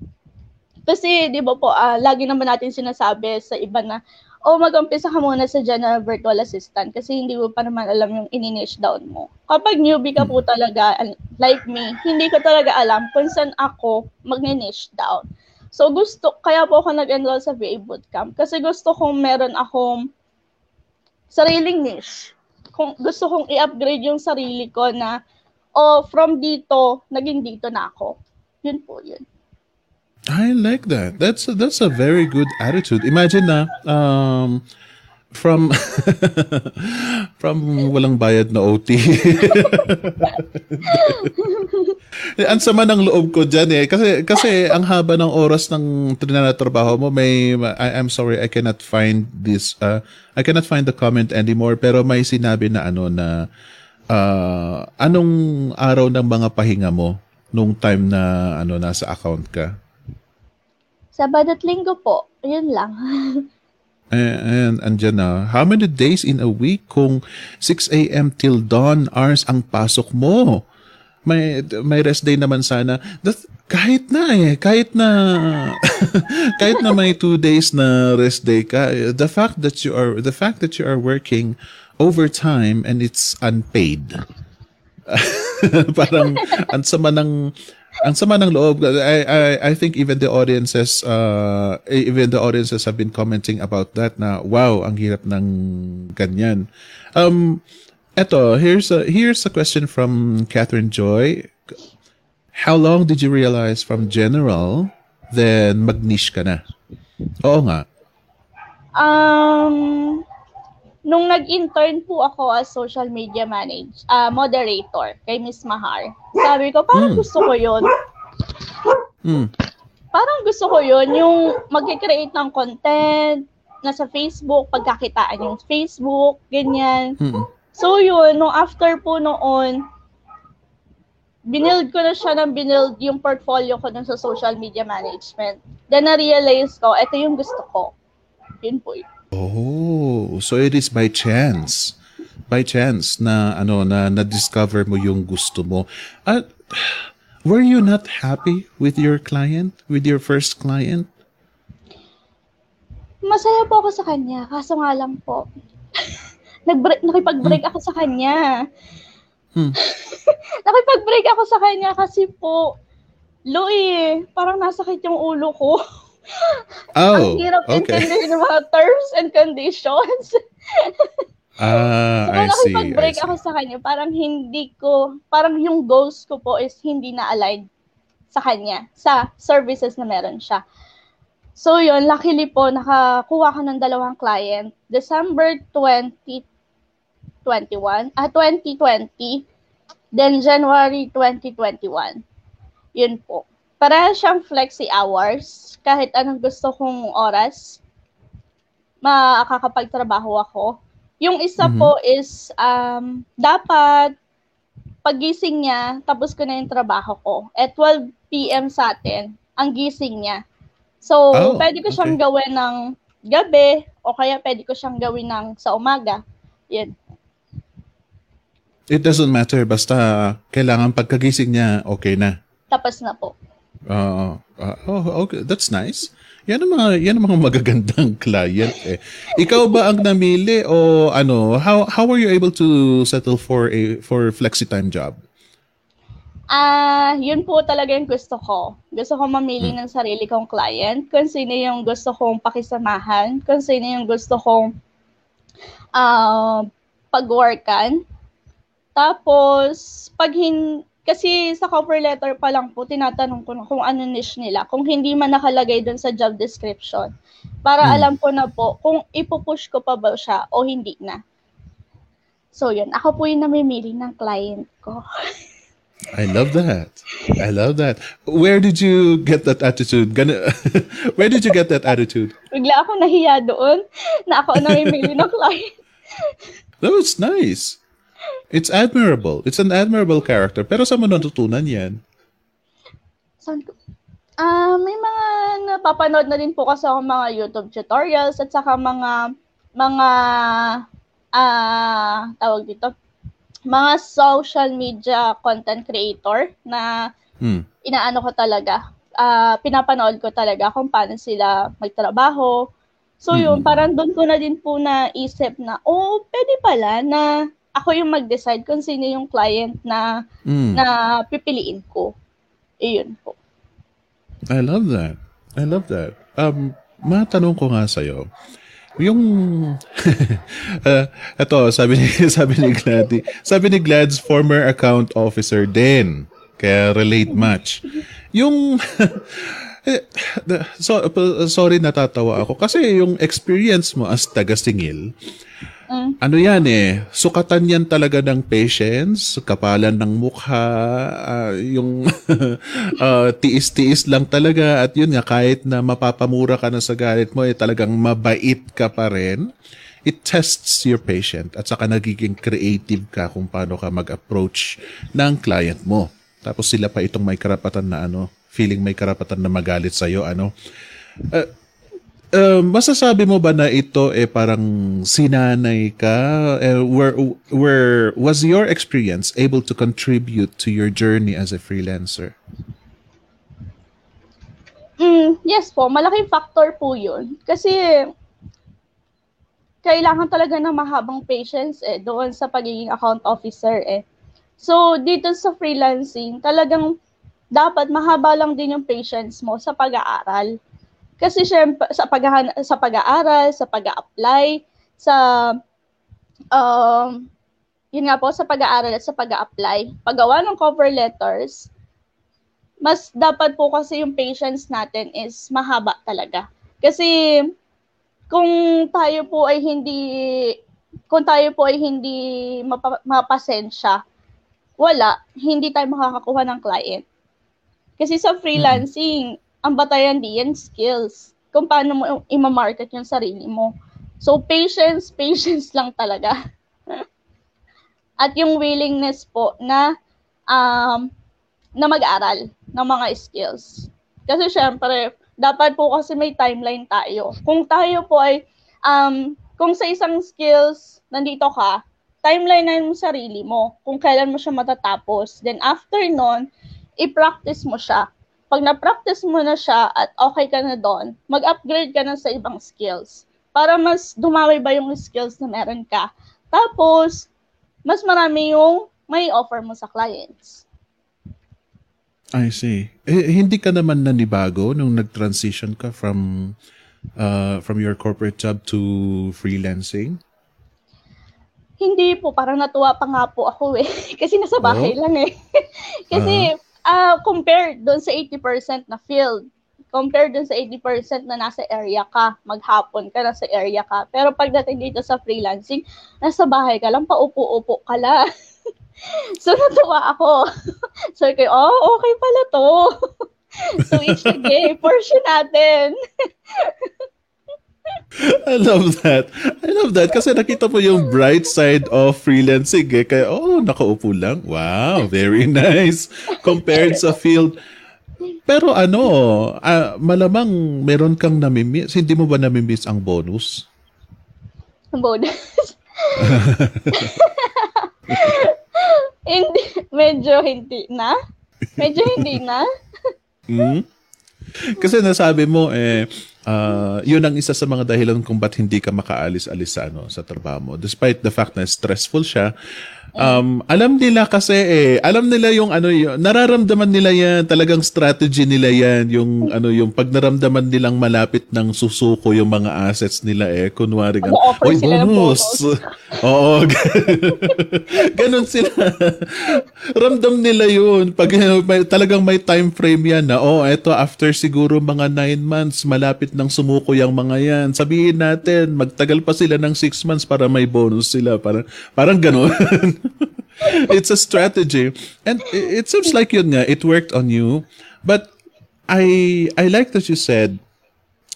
Kasi, di ba po, lagi naman natin sinasabi sa iba na, mag-umpisa ka muna sa general virtual assistant kasi hindi mo pa naman alam yung in-niche down mo. Kapag newbie ka po talaga, like me, hindi ko talaga alam kung saan ako mag-niche down. So, kaya po ako nag-enroll sa VA Bootcamp kasi gusto kong meron akong sariling niche. Gusto kong i-upgrade yung sarili ko na, from dito, naging dito na ako. Yun po, yun. I like that. That's a very good attitude. Imagine na from walang bayad na OT. Ang sama ng loob ko dyan eh. Kasi ang haba ng oras ng trinatrabaho mo, I'm sorry, I cannot find the comment anymore, pero may sinabi na anong araw ng mga pahinga mo nung time na nasa account ka? Sabado at Linggo po. Yun lang. And andyan na. How many days in a week kung 6 a.m. till dawn hours ang pasok mo? May rest day naman sana. Kahit na may 2 days na rest day ka, the fact that you are working overtime and it's unpaid. Parang ang sama ng loob. I think even the audiences have been commenting about that na wow, ang hirap ng ganyan. Eto, here's a question from Catherine Joy. How long did you realize from general then mag-niche ka na? Oo nga. Nung nag-intern po ako as social media moderator kay Miss Mahar, sabi ko, parang gusto ko yun. Parang gusto ko yun, yung mag-create ng content, nasa Facebook, pagkakitaan yung Facebook, ganyan. So yun, no, after po noon, binuild yung portfolio ko dun sa social media management. Then na-realize ko, ito yung gusto ko. Yun po yun. Oh, so it is by chance na na discover mo yung gusto mo. At were you not happy with your first client? Masaya po ako sa kanya, kaso nga lang po. Nakipag-break ako sa kanya. Nakipag-break ako sa kanya kasi po parang nasakit yung ulo ko. Ang hirap intindihin ng mga terms and conditions. So, nakipag-break ako sa kanya, parang yung goals ko po is hindi na aligned sa kanya, sa services na meron siya. So yun, luckily po, nakakuha ko ng 2 client, December 2020, then January 2021. Yun po. Para siyang flexi hours, kahit anong gusto kong oras, makakapagtrabaho ako. Yung isa po is, dapat pagising niya, tapos ko na yung trabaho ko. At 12 p.m. sa atin, ang gising niya. So, pwede ko siyang gawin ng gabi, o kaya pwede ko siyang gawin ng sa umaga. Yan. It doesn't matter, basta kailangan pagkagising niya, okay na. Tapos na po. Okay, that's nice. Yan ang mga magagandang client eh. Ikaw ba ang namili o ano? How were you able to settle for flexi-time job? Yun po talaga yung gusto ko. Gusto ko mamili ng sarili kong client, kung sino yung gusto kong pakisamahan, kung sino yung gusto kong pag-workan. Tapos, kasi sa cover letter pa lang po, tinatanong ko kung ano niche nila. Kung hindi man nakalagay dun sa job description. Para alam ko na po kung ipupush ko pa ba siya o hindi na. So yun, ako po yung namimili ng client ko. I love that. Where did you get that attitude? Where did you get that attitude? Bigla ako nahiya doon na ako namimili ng client. That was nice. It's admirable. It's an admirable character. Pero saan mo natutunan yan? May mga napapanood na din po kasi ako mga YouTube tutorials at saka mga tawag dito, mga social media content creator na inaano ko talaga. Pinapanood ko talaga kung paano sila magtrabaho. So yun, parang doon ko na din po naisip na, pwede pala na ako yung mag-decide kung sino yung client na pipiliin ko. Iyon po. I love that. Matanong ko nga sa'yo, yung ito, sabi ni Glad's former account officer din. Kaya relate much. Yung so, sorry, natatawa ako kasi yung experience mo as taga-singil, ano yan eh, sukatan yan talaga ng patience, kapalan ng mukha, yung tiis-tiis lang talaga. At yun nga, kahit na mapapamura ka na sa galit mo, eh, talagang mabait ka pa rin. It tests your patient at saka nagiging creative ka kung paano ka mag-approach ng client mo. Tapos sila pa itong may karapatan na magalit sa'yo, ano. Masasabi mo ba na ito parang sinanay ka? Was your experience able to contribute to your journey as a freelancer? Yes po, malaking factor po yun. Kasi kailangan talaga ng mahabang patience doon sa pagiging account officer . So dito sa freelancing, talagang dapat mahaba lang din yung patience mo sa pag-aaral. Kasi syempre, sa pag-aaral, sa pag-a-apply, sa pag-aaral at sa pag-a-apply, paggawa ng cover letters, mas dapat po kasi yung patience natin is mahaba talaga. Kasi kung tayo po ay hindi mapasensya, hindi tayo makakakuha ng client. Kasi sa freelancing, ang batayan diyan skills. Kung paano mo i-market yung sarili mo. So, patience lang talaga. At yung willingness po na mag-aral ng mga skills. Kasi syempre, dapat po kasi may timeline tayo. Kung tayo po ay, kung sa isang skills, nandito ka, timeline na yung sarili mo. Kung kailan mo siya matatapos. Then after nun, i-practice mo siya. Pag na-practice mo na siya at okay ka na doon, mag-upgrade ka na sa ibang skills para mas dumami ba yung skills na meron ka. Tapos, mas marami yung may offer mo sa clients. I see. Hindi ka naman nanibago nung nag-transition ka from your corporate job to freelancing? Hindi po. Parang natuwa pa nga po ako . Kasi nasa bahay lang . Kasi... compared doon sa 80% na field, compared doon sa 80% na nasa area ka, maghapon ka, nasa area ka. Pero pagdating dito sa freelancing, nasa bahay ka lang, paupo-upo ka lang. So natuwa ako. So okay pala to. So it's a gay portion natin. I love that. Kasi nakita po yung bright side of freelancing. Kaya, nakaupo lang. Wow, very nice. Compared sa field. Pero malamang meron kang namimiss. Hindi mo ba namimiss ang bonus? Ang bonus? Medyo hindi na. Kasi nasabi mo, Yun ang isa sa mga dahilan kung ba't hindi ka makaalis-alis sa, ano, sa trabaho mo. Despite the fact na stressful siya, alam nila kasi eh, alam nila yung ano, yung, nararamdaman nila yan, talagang strategy nila yan, yung, ano, yung pag naramdaman nilang malapit ng susuko yung mga assets nila eh, kunwari, oy, bonus! Oo, ganun sila. Ramdam nila yun. Pag, talagang may time frame yan na, oh, eto, after siguro mga 9 months, malapit nang sumuko yung mga yan. Sabihin natin, magtagal pa sila ng 6 months para may bonus sila. Parang ganun. It's a strategy. And it seems like yun nga, it worked on you. But I like that you said,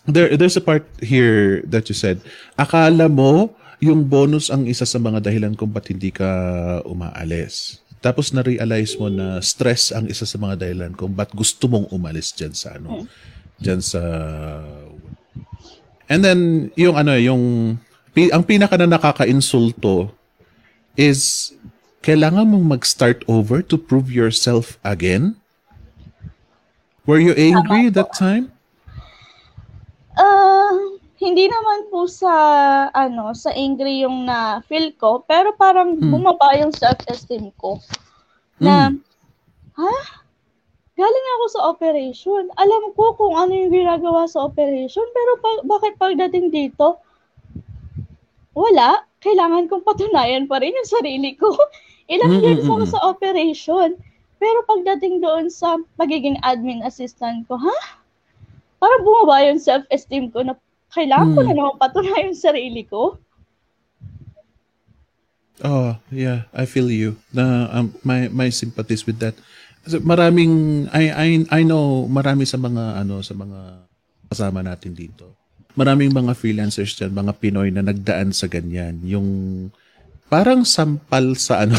there's a part here that you said, akala mo yung bonus ang isa sa mga dahilan kung ba't hindi ka umaalis. Tapos na-realize mo na stress ang isa sa mga dahilan kung ba't gusto mong umalis dyan sa ano. Diyan sa... And then, yung ano, yung... Ang pinaka na nakaka-insulto is, kailangan mong mag-start over to prove yourself again? Were you angry that time? Hindi naman po sa, ano, sa angry yung na-feel ko, pero parang bumaba yung self-esteem ko. Na, galing ako sa operation. Alam ko kung ano yung ginagawa sa operation, pero bakit pagdating dito, wala. Kailangan kong patunayan pa rin yung sarili ko. Ilang years ako sa operation, pero pagdating doon sa pagiging admin assistant ko, parang bumaba yung self-esteem ko na kailangan ko na naman patunayan yung sarili ko. Oh, yeah. I feel you. My sympathies with that. Maraming I know marami sa mga ano sa mga kasama natin dito. Maraming mga freelancers diyan, mga Pinoy na nagdaan sa ganyan, yung parang sampal sa ano,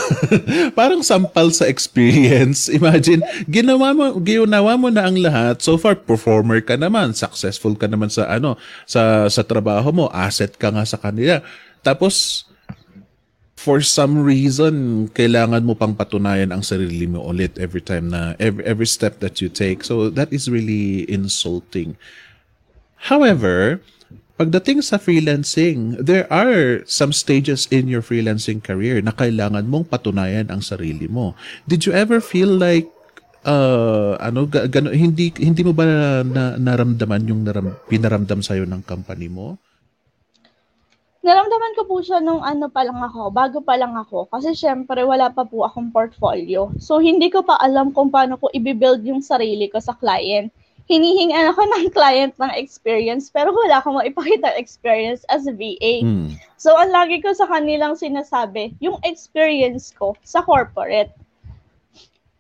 parang sampal sa experience. Imagine, ginawa mo na ang lahat. So far performer ka naman, successful ka naman sa ano, sa trabaho mo, asset ka nga sa kanila. Tapos for some reason, kailangan mo pang patunayan ang sarili mo ulit every time na, every step that you take. So, that is really insulting. However, pagdating sa freelancing, there are some stages in your freelancing career na kailangan mong patunayan ang sarili mo. Did you ever feel like, hindi mo ba naramdaman yung pinaramdam sa'yo ng company mo? Naramdaman ko po siya nung bago pa lang ako. Kasi syempre, wala pa po akong portfolio. So, hindi ko pa alam kung paano ko i-build yung sarili ko sa client. Hinihingan ako ng client ng experience, pero wala akong maipakita experience as a VA. So, ang lagi ko sa kanilang sinasabi, yung experience ko sa corporate,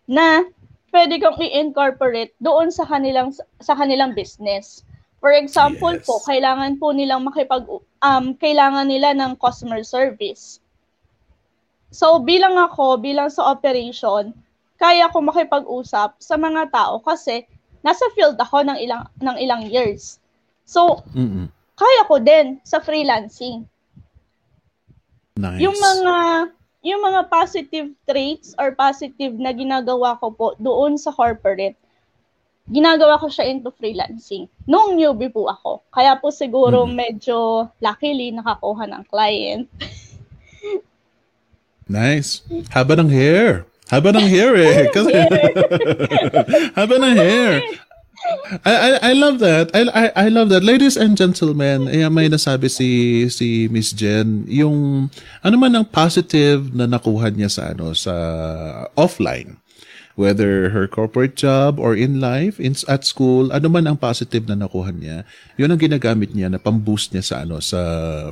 na pwede kong i-incorporate doon sa kanilang business. For example po, kailangan po nilang kailangan nila ng customer service. So, bilang sa operation, kaya ko makipag-usap sa mga tao kasi nasa field ako ng ilang years. So, kaya ko din sa freelancing. Nice. Yung mga positive traits or positive na ginagawa ko po doon sa corporate, ginagawa ko siya into freelancing. Noong newbie po ako. Kaya po siguro medyo luckily nakakuha ng client. Nice. Haba ng hair eh. Kasi haba ng hair. I love that. I love that. Ladies and gentlemen, may nasabi si Miss Jen, yung ano man ang positive na nakuha niya sa sa offline. Whether her corporate job or in life, at school, ano man ang positive na nakuha niya, yun ang ginagamit niya na pamboost niya sa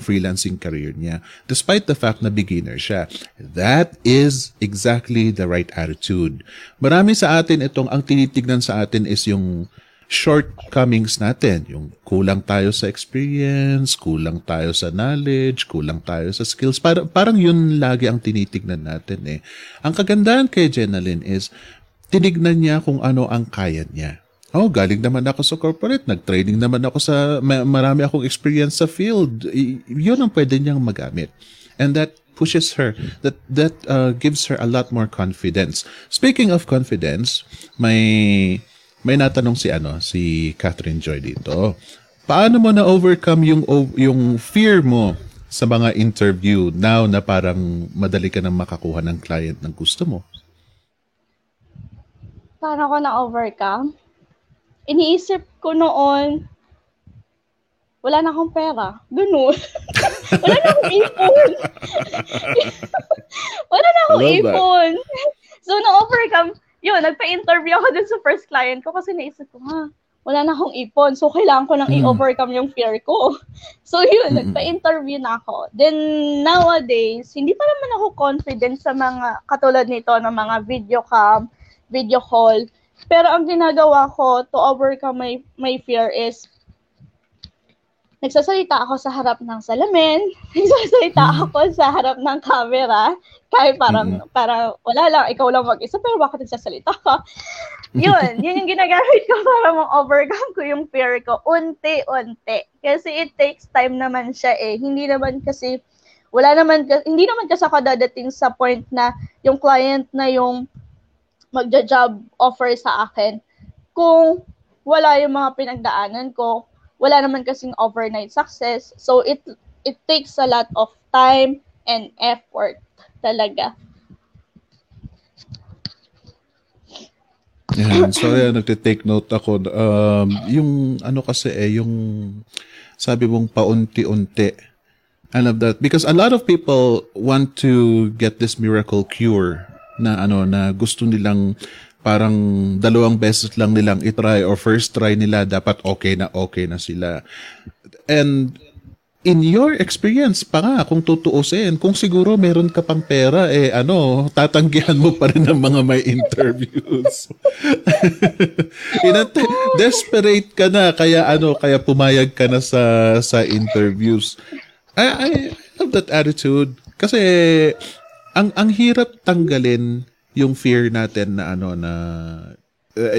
freelancing career niya, despite the fact na beginner siya. That is exactly the right attitude. Marami sa atin itong, ang tinitignan sa atin is yung shortcomings natin, yung kulang tayo sa experience, kulang tayo sa knowledge, kulang tayo sa skills. Parang yun lagi ang tinitignan natin eh. Ang kagandahan kay Jenalyn is, tinignan niya kung ano ang kaya niya. Oh, galing naman ako sa corporate, nag-training naman ako marami akong experience sa field. Yun ang pwede niyang magamit. And that pushes her, that gives her a lot more confidence. Speaking of confidence, may natanong si Catherine Joy dito. paano mo na-overcome yung fear mo sa mga interview now na parang madali ka nang makakuha ng client ng gusto mo? Paano ko na-overcome? Iniisip ko noon, wala na akong pera. Ganun. Wala na akong ipon. So, na-overcome. Yun, nagpa-interview ako dun sa first client ko kasi naisip ko, wala na akong ipon. So, kailangan ko nang i-overcome yung fear ko. So, yun, nagpa-interview na ako. Then, nowadays, hindi pa naman ako confident sa mga katulad nito ng mga video cam, video call. Pero, ang ginagawa ko to overcome my fear is nagsasalita ako sa harap ng salamin, nagsasalita ako sa harap ng camera, kahit para wala lang, ikaw lang mag-isa, pero bakit nagsasalita ka? Yun yung ginagamit ko para ma-overcome ko yung fear ko, unti-unti. Kasi it takes time naman siya eh. Hindi naman kasi ako dadating sa point na yung client na yung magja-job offer sa akin. Kung wala yung mga pinagdaanan ko, wala naman kasing overnight success. So, it takes a lot of time and effort talaga. Yeah, sorry, nagtitake note ako. Yung ano kasi yung sabi mong paunti-unti. I love that. Because a lot of people want to get this miracle cure na gusto nilang parang 2 beses lang nilang itry or first try nila, dapat okay na sila. And in your experience pa nga, kung tutuusin, kung siguro meron ka pang pera, tatanggihan mo pa rin ng mga may interviews. Desperate ka na, kaya pumayag ka na sa interviews. I love that attitude. Kasi ang hirap tanggalin yung fear natin na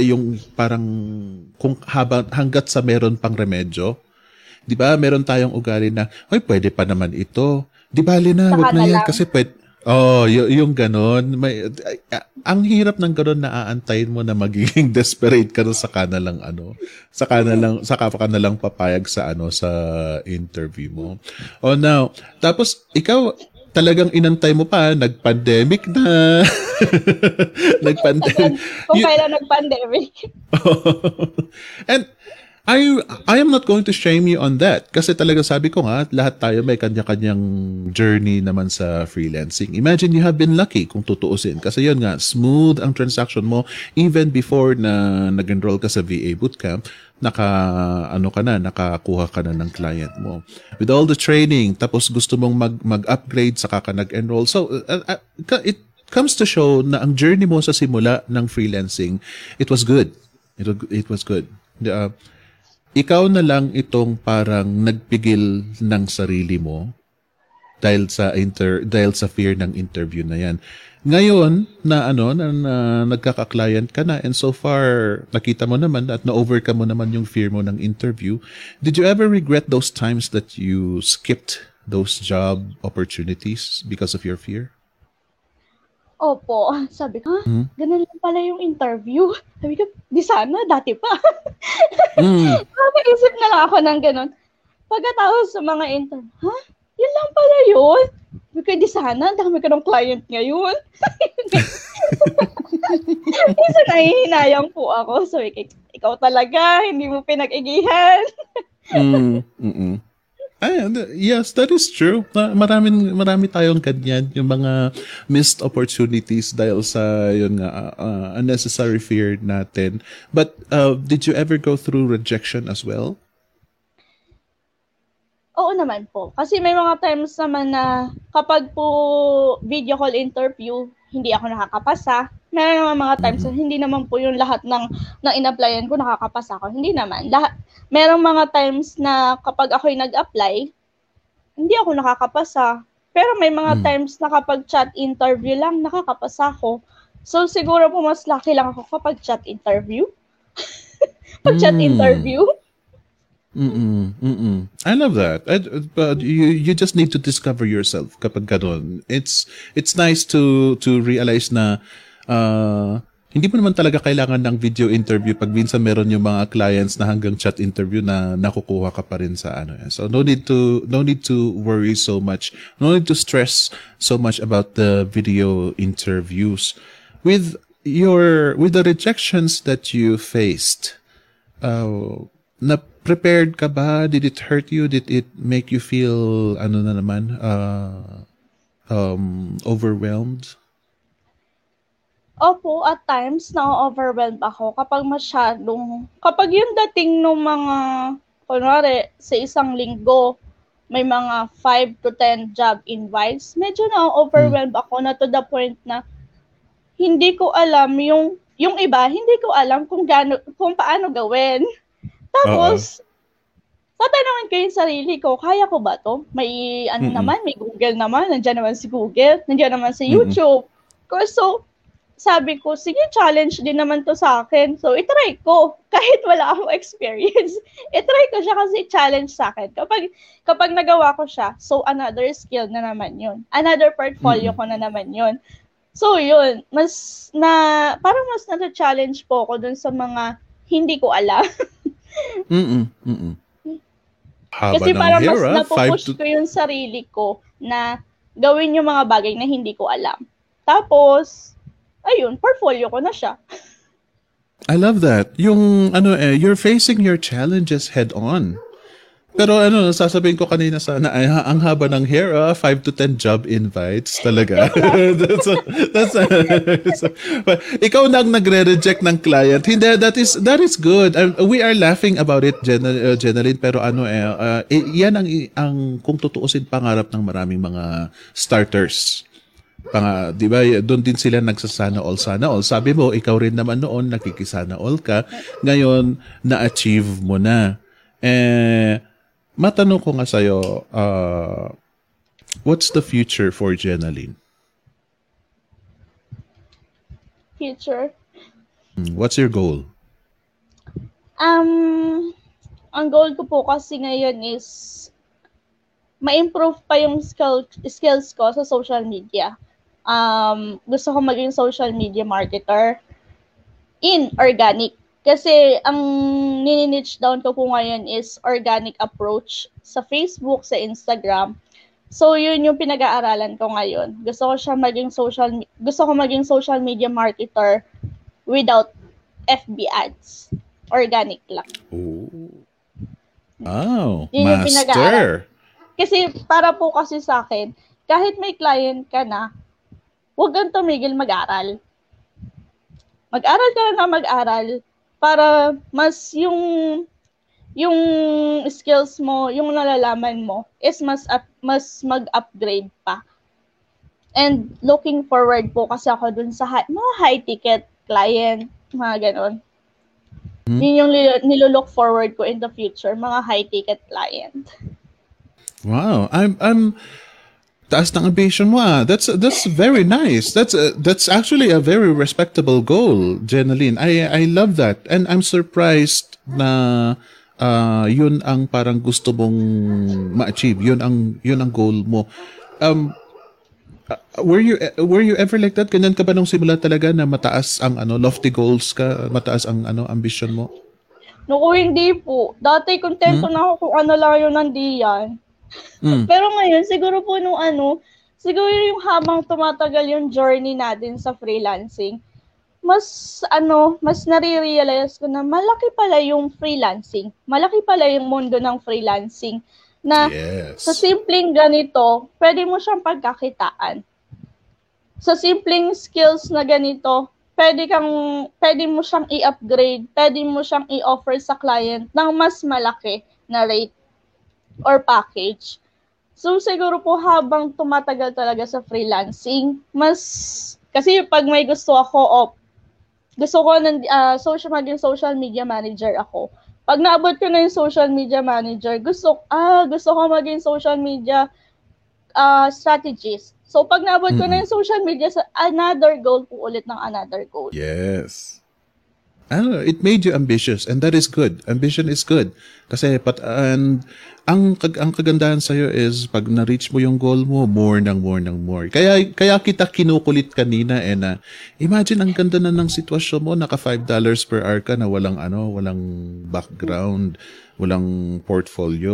yung parang kung hanggat sa meron pang remedyo, 'di ba? Meron tayong ugali na, "Hoy, pwede pa naman ito. 'Di bali na, wag na yan lang. Kasi pwede." Oh, yung ganon. Ang hirap ng ganon na aantayin mo na magiging desperate ka na saka na lang papayag sa interview mo. Oh, now, tapos ikaw talagang inantay mo pa, nag-pandemic na. Kung kailan nag-pandemic. And I am not going to shame you on that. Kasi talaga sabi ko nga, lahat tayo may kanya-kanyang journey naman sa freelancing. Imagine you have been lucky kung tutuusin. Kasi yun nga, smooth ang transaction mo. Even before na nag-enroll ka sa VA Bootcamp, nakakuha ka na ng client mo. With all the training, tapos gusto mong mag-upgrade, saka ka nag-enroll. So, it comes to show na ang journey mo sa simula ng freelancing, it was good. It was good. Ikaw na lang itong parang nagpigil ng sarili mo dahil sa fear ng interview na yan. Ngayon na nagkaka-client ka na, and so far nakita mo naman at na-overcome mo naman yung fear mo ng interview. Did you ever regret those times that you skipped those job opportunities because of your fear? Opo, sabi ko, ganun lang pala yung interview. Sabi ko, di sana, dati pa. Napaisip na lang ako ng ganun. Pagkatapos sa mga interview, yun lang pala yun? Sabi ko, di sana, dami ka ng client ngayon. So, nahihinayang po ako. So, ikaw talaga, hindi mo pinag-igihan. Yes, that is true. Marami tayong ganyan, yung mga missed opportunities dahil sa unnecessary fear natin. But did you ever go through rejection as well? Oo naman po. Kasi may mga times naman na kapag po video call interview, hindi ako nakakapasa. May mga times na hindi naman po yung lahat ng in-applyan ko nakakapasa ako. Hindi naman. Merong mga times na kapag ako'y nag-apply, hindi ako nakakapasa. Pero may mga times na kapag chat interview lang, nakakapasa ako. So, siguro po mas lucky lang ako kapag chat interview. I love that. But you just need to discover yourself kapag ganun. It's nice to realize na Hindi mo naman talaga kailangan ng video interview pag minsan meron yung mga clients na hanggang chat interview na nakukuha ka pa rin sa ano. So no need to worry so much. No need to stress so much about the video interviews. With the rejections that you faced, na-prepared ka ba? Did it hurt you? Did it make you feel overwhelmed? Opo, at times na-overwhelmed ako kapag yung dating ng mga, kunwari, sa isang linggo, may mga 5 to 10 job invites, medyo na-overwhelmed ako na to the point na hindi ko alam yung iba, hindi ko alam kung paano gawin. Tapos, tatanungin ko yung sarili ko, kaya ko ba to? May may Google naman, nandiyan naman si Google, nandiyan naman si YouTube. So, sabi ko, sige, challenge din naman to sa akin. So, itry ko. Kahit wala akong experience, itry ko siya kasi challenge sa akin. Kapag nagawa ko siya, so another skill na naman yun. Another portfolio ko na naman yun. So, yun. Parang mas na-challenge po ako dun sa mga hindi ko alam. Kasi parang mas napupush ko yung sarili ko na gawin yung mga bagay na hindi ko alam. Tapos, ayun, portfolio ko na siya. I love that. Yung you're facing your challenges head on. Pero sasabihin ko kanina sana ang haba ng hair, 5 to 10 job invites talaga. But ikaw nang nagre-reject ng client. Hindi, that is good. We are laughing about it generally, pero yan ang kung tutuusin pangarap ng maraming mga starters. Di ba, doon din sila nagsasana all sana all. Sabi mo, ikaw rin naman noon, nakikisana all ka. Ngayon, na-achieve mo na. Matanong ko nga sa'yo, what's the future for Jenalyn? Future? What's your goal? Ang goal ko po kasi ngayon is ma-improve pa yung skills ko sa social media. Gusto ko maging social media marketer in organic. Kasi ang nini-niche down ko po ngayon is organic approach sa Facebook, sa Instagram. So yun yung pinag-aaralan ko ngayon. Gusto ko maging social media marketer without FB ads. Organic lang. Ooh. Wow, yun master. Kasi para po kasi sa akin, kahit may client ka na, huwag kang tumigil mag-aral. Mag-aral ka na mag-aral para mas yung skills mo, yung nalalaman mo, is mas mag-upgrade pa. And looking forward po kasi ako dun sa mga high-ticket client, mga ganun. Yun yung nilook forward ko in the future, mga high-ticket client. Wow, I'm taas ng ambition mo. That's very nice. That's actually a very respectable goal, Jenalyn. I love that, and I'm surprised na yun ang parang gusto mong ma-achieve. Yun ang goal mo. Were you ever like that? Ganyan ka ba nung simula talaga na mataas ang lofty goals ka, mataas ang ambition mo? Naku, hindi po. Dati kontento na ako kung lang yun nandiyan. Pero ngayon, siguro po siguro yung habang tumatagal yung journey natin sa freelancing, mas nare-realize ko na malaki pala yung freelancing. Malaki pala yung mundo ng freelancing na sa simpleng ganito, pwede mo siyang pagkakitaan. Sa simpleng skills na ganito, pwede mo siyang i-upgrade, pwede mo siyang i-offer sa client ng mas malaki na rate or package. So siguro po habang tumatagal talaga sa freelancing, kasi pag may gusto ako, gusto ko maging social media manager ako. Pag naabot ko na yung social media manager, gusto ko maging social media strategist. So pag naabot ko na yung social media, another goal po ulit ng another goal. Yes. It made you ambitious, and that is good. Ambition is good. Kasi ang kagandahan sa'yo is pag na-reach mo yung goal mo, more. Kaya kita kinukulit kanina, Ena. Imagine ang ganda na ng sitwasyon mo, naka $5 per hour ka na walang background, walang portfolio.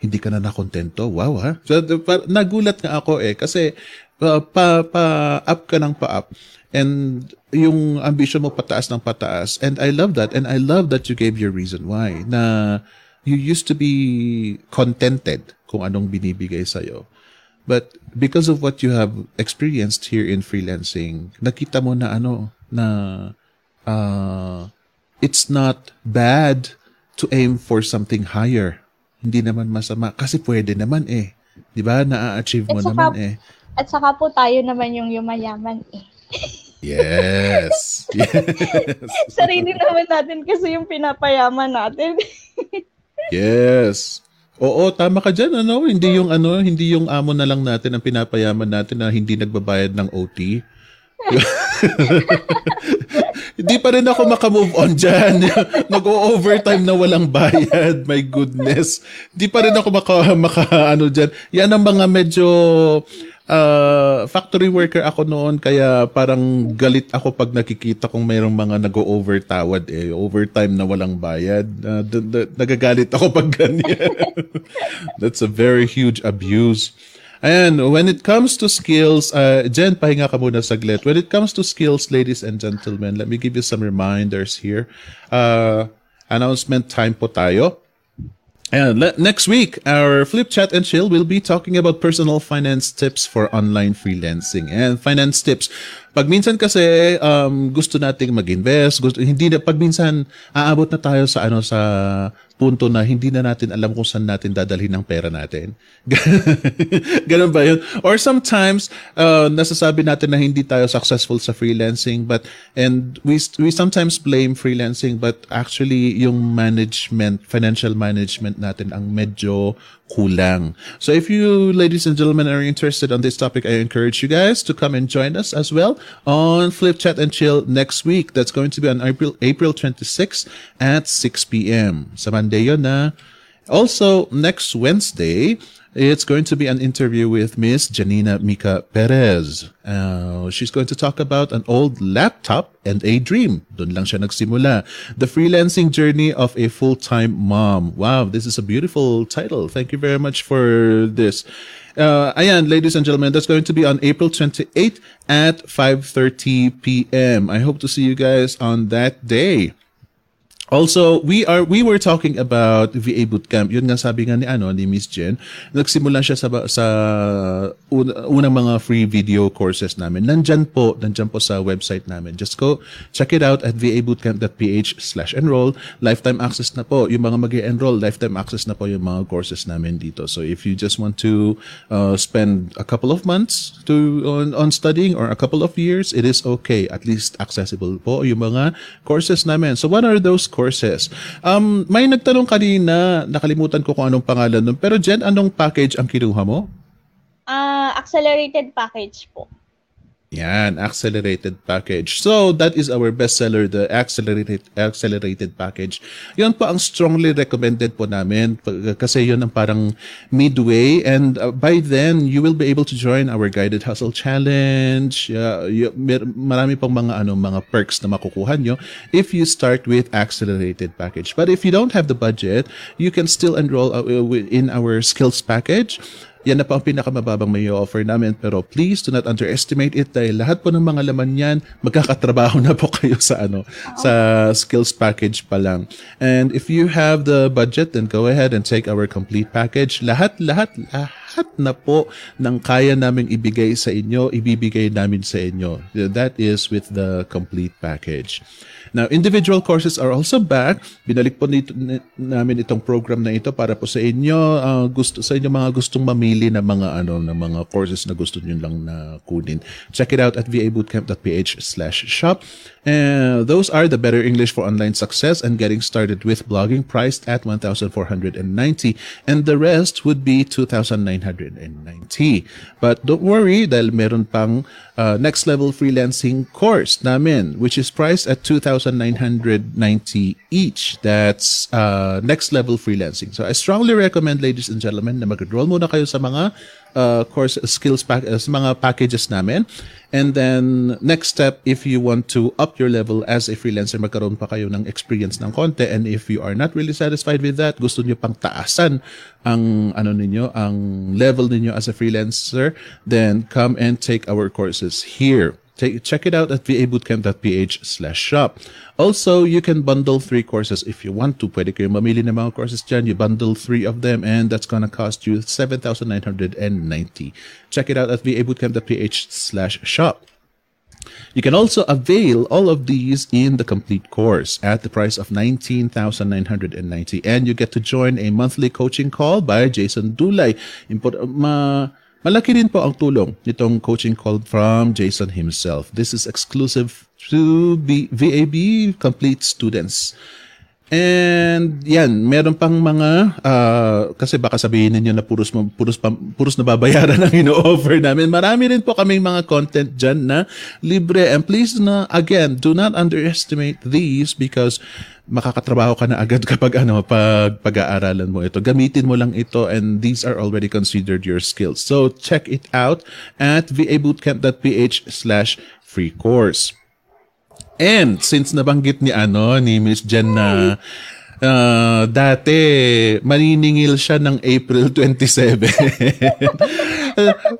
Hindi ka na nakontento. Wow, ha? So, nagulat nga ako kasi pa-up ka ng pa-up. And yung ambition mo pataas ng pataas. And I love that. And I love that you gave your reason why. Na you used to be contented kung anong binibigay sa'yo. But because of what you have experienced here in freelancing, nakita mo na it's not bad to aim for something higher. Hindi naman masama. Kasi pwede naman Diba? Na-achieve mo naman At saka po tayo naman yung yumayaman Yes. Yes. Sarili naman natin kasi yung pinapayaman natin. Yes. Oo, tama ka dyan, hindi yung amo na lang natin ang pinapayaman natin na hindi nagbabayad ng OT. Hindi pa rin ako makamove on dyan. Nag-o-overtime na walang bayad. My goodness. Hindi pa rin ako dyan. Yan ang mga medyo factory worker ako noon, kaya parang galit ako pag nakikita kong mayroong mga nag-o-overtawad overtime na walang bayad. Nagagalit ako pag ganyan. That's a very huge abuse. Ayan, when it comes to skills, Jen, pahinga ka muna saglit. When it comes to skills, ladies and gentlemen, let me give you some reminders here. Announcement time po tayo. And next week, our Flip Chat and Chill will be talking about personal finance tips for online freelancing and finance tips. Pag minsan kasi gusto nating mag-invest, pag minsan aabot na tayo sa punto na hindi na natin alam kung saan natin dadalhin ang pera natin. Ganun ba yun? Or sometimes nasasabi natin na hindi tayo successful sa freelancing and we sometimes blame freelancing, but actually yung management, financial management natin ang medyo kulang. So if you, ladies and gentlemen, are interested on this topic, I encourage you guys to come and join us as well on Flip Chat and Chill next week. That's going to be on April 26 at 6 p.m. Sa Monday yun na. Also, next Wednesday, it's going to be an interview with Miss Janina Mica Perez. She's going to talk about an old laptop and a dream. Doon lang siya nagsimula. The freelancing journey of a full-time mom. Wow, this is a beautiful title. Thank you very much for this. Ayan, ladies and gentlemen, that's going to be on April 28 at 5:30 p.m. I hope to see you guys on that day. Also, we were talking about VA Bootcamp. Yun nga sabi nga ni Miss Jen. Nagsimula siya sa unang mga free video courses namin. Nandyan po sa website namin. Just go check it out at vabootcamp.ph/enroll. Lifetime access na po. Yung mga mag-enroll, lifetime access na po yung mga courses namin dito. So if you just want to spend a couple of months on studying or a couple of years, it is okay. At least accessible po yung mga courses namin. So what are those courses? May nagtanong kanina, nakalimutan ko kung anong pangalan nun. Pero Jen, anong package ang kinuha mo? Accelerated package po. Yan, accelerated package. So, that is our bestseller, the accelerated package. Yun po ang strongly recommended po namin kasi yun ang parang midway, and by then, you will be able to join our guided hustle challenge. Marami pang mga perks na makukuha nyo if you start with accelerated package. But if you don't have the budget, you can still enroll in our skills package. Yan na po ang pinakamababang may offer namin, pero please do not underestimate it dahil lahat po ng mga laman yan, magkakatrabaho na po kayo sa skills package pa lang. And if you have the budget, then go ahead and take our complete package. Lahat na po ng kaya namin ibigay sa inyo, ibibigay namin sa inyo. That is with the complete package. Now, individual courses are also back. Binalik po namin itong program na ito para po sa inyo, sa inyo mga gustong mamili na mga courses na gusto niyo lang na kunin. Check it out at vabootcamp.ph/shop. And those are the Better English for Online Success and Getting Started with Blogging, priced at 1,490, and the rest would be 2,990. But don't worry dahil meron pang Next Level Freelancing course namin, which is priced at 2,000 $2,990 each. That's next level freelancing. So I strongly recommend, ladies and gentlemen, na mag-enroll muna kayo sa mga course skills pack, sa mga packages namin. And then next step, if you want to up your level as a freelancer, magkaroon pa kayo ng experience ng konti. And if you are not really satisfied with that, gusto niyo pang taasan ang ano ninyo, ang level ninyo as a freelancer, then come and take our courses here. Check it out at vabootcamp.ph/shop. Also, you can bundle 3 courses if you want to. Pwede kayo mamili ng mga courses dyan. You bundle 3 of them and that's gonna cost you $7,990. Check it out at vabootcamp.ph/shop. You can also avail all of these in the complete course at the price of $19,990. And you get to join a monthly coaching call by Jason Dulay. Malaki rin po ang tulong nitong coaching call from Jason himself. This is exclusive to VAB complete students. And yan, meron pang mga, kasi baka sabihin ninyo na puros na babayaran ang ino-offer namin. Marami rin po kaming mga content dyan na libre. And please na, again, do not underestimate these because makakatrabaho ka na agad kapag pag pag-aaralan mo ito. Gamitin mo lang ito and these are already considered your skills. So check it out at vabootcamp.ph/free course. And since nabanggit ni Miss Jen na dati maniningil siya ng April 27.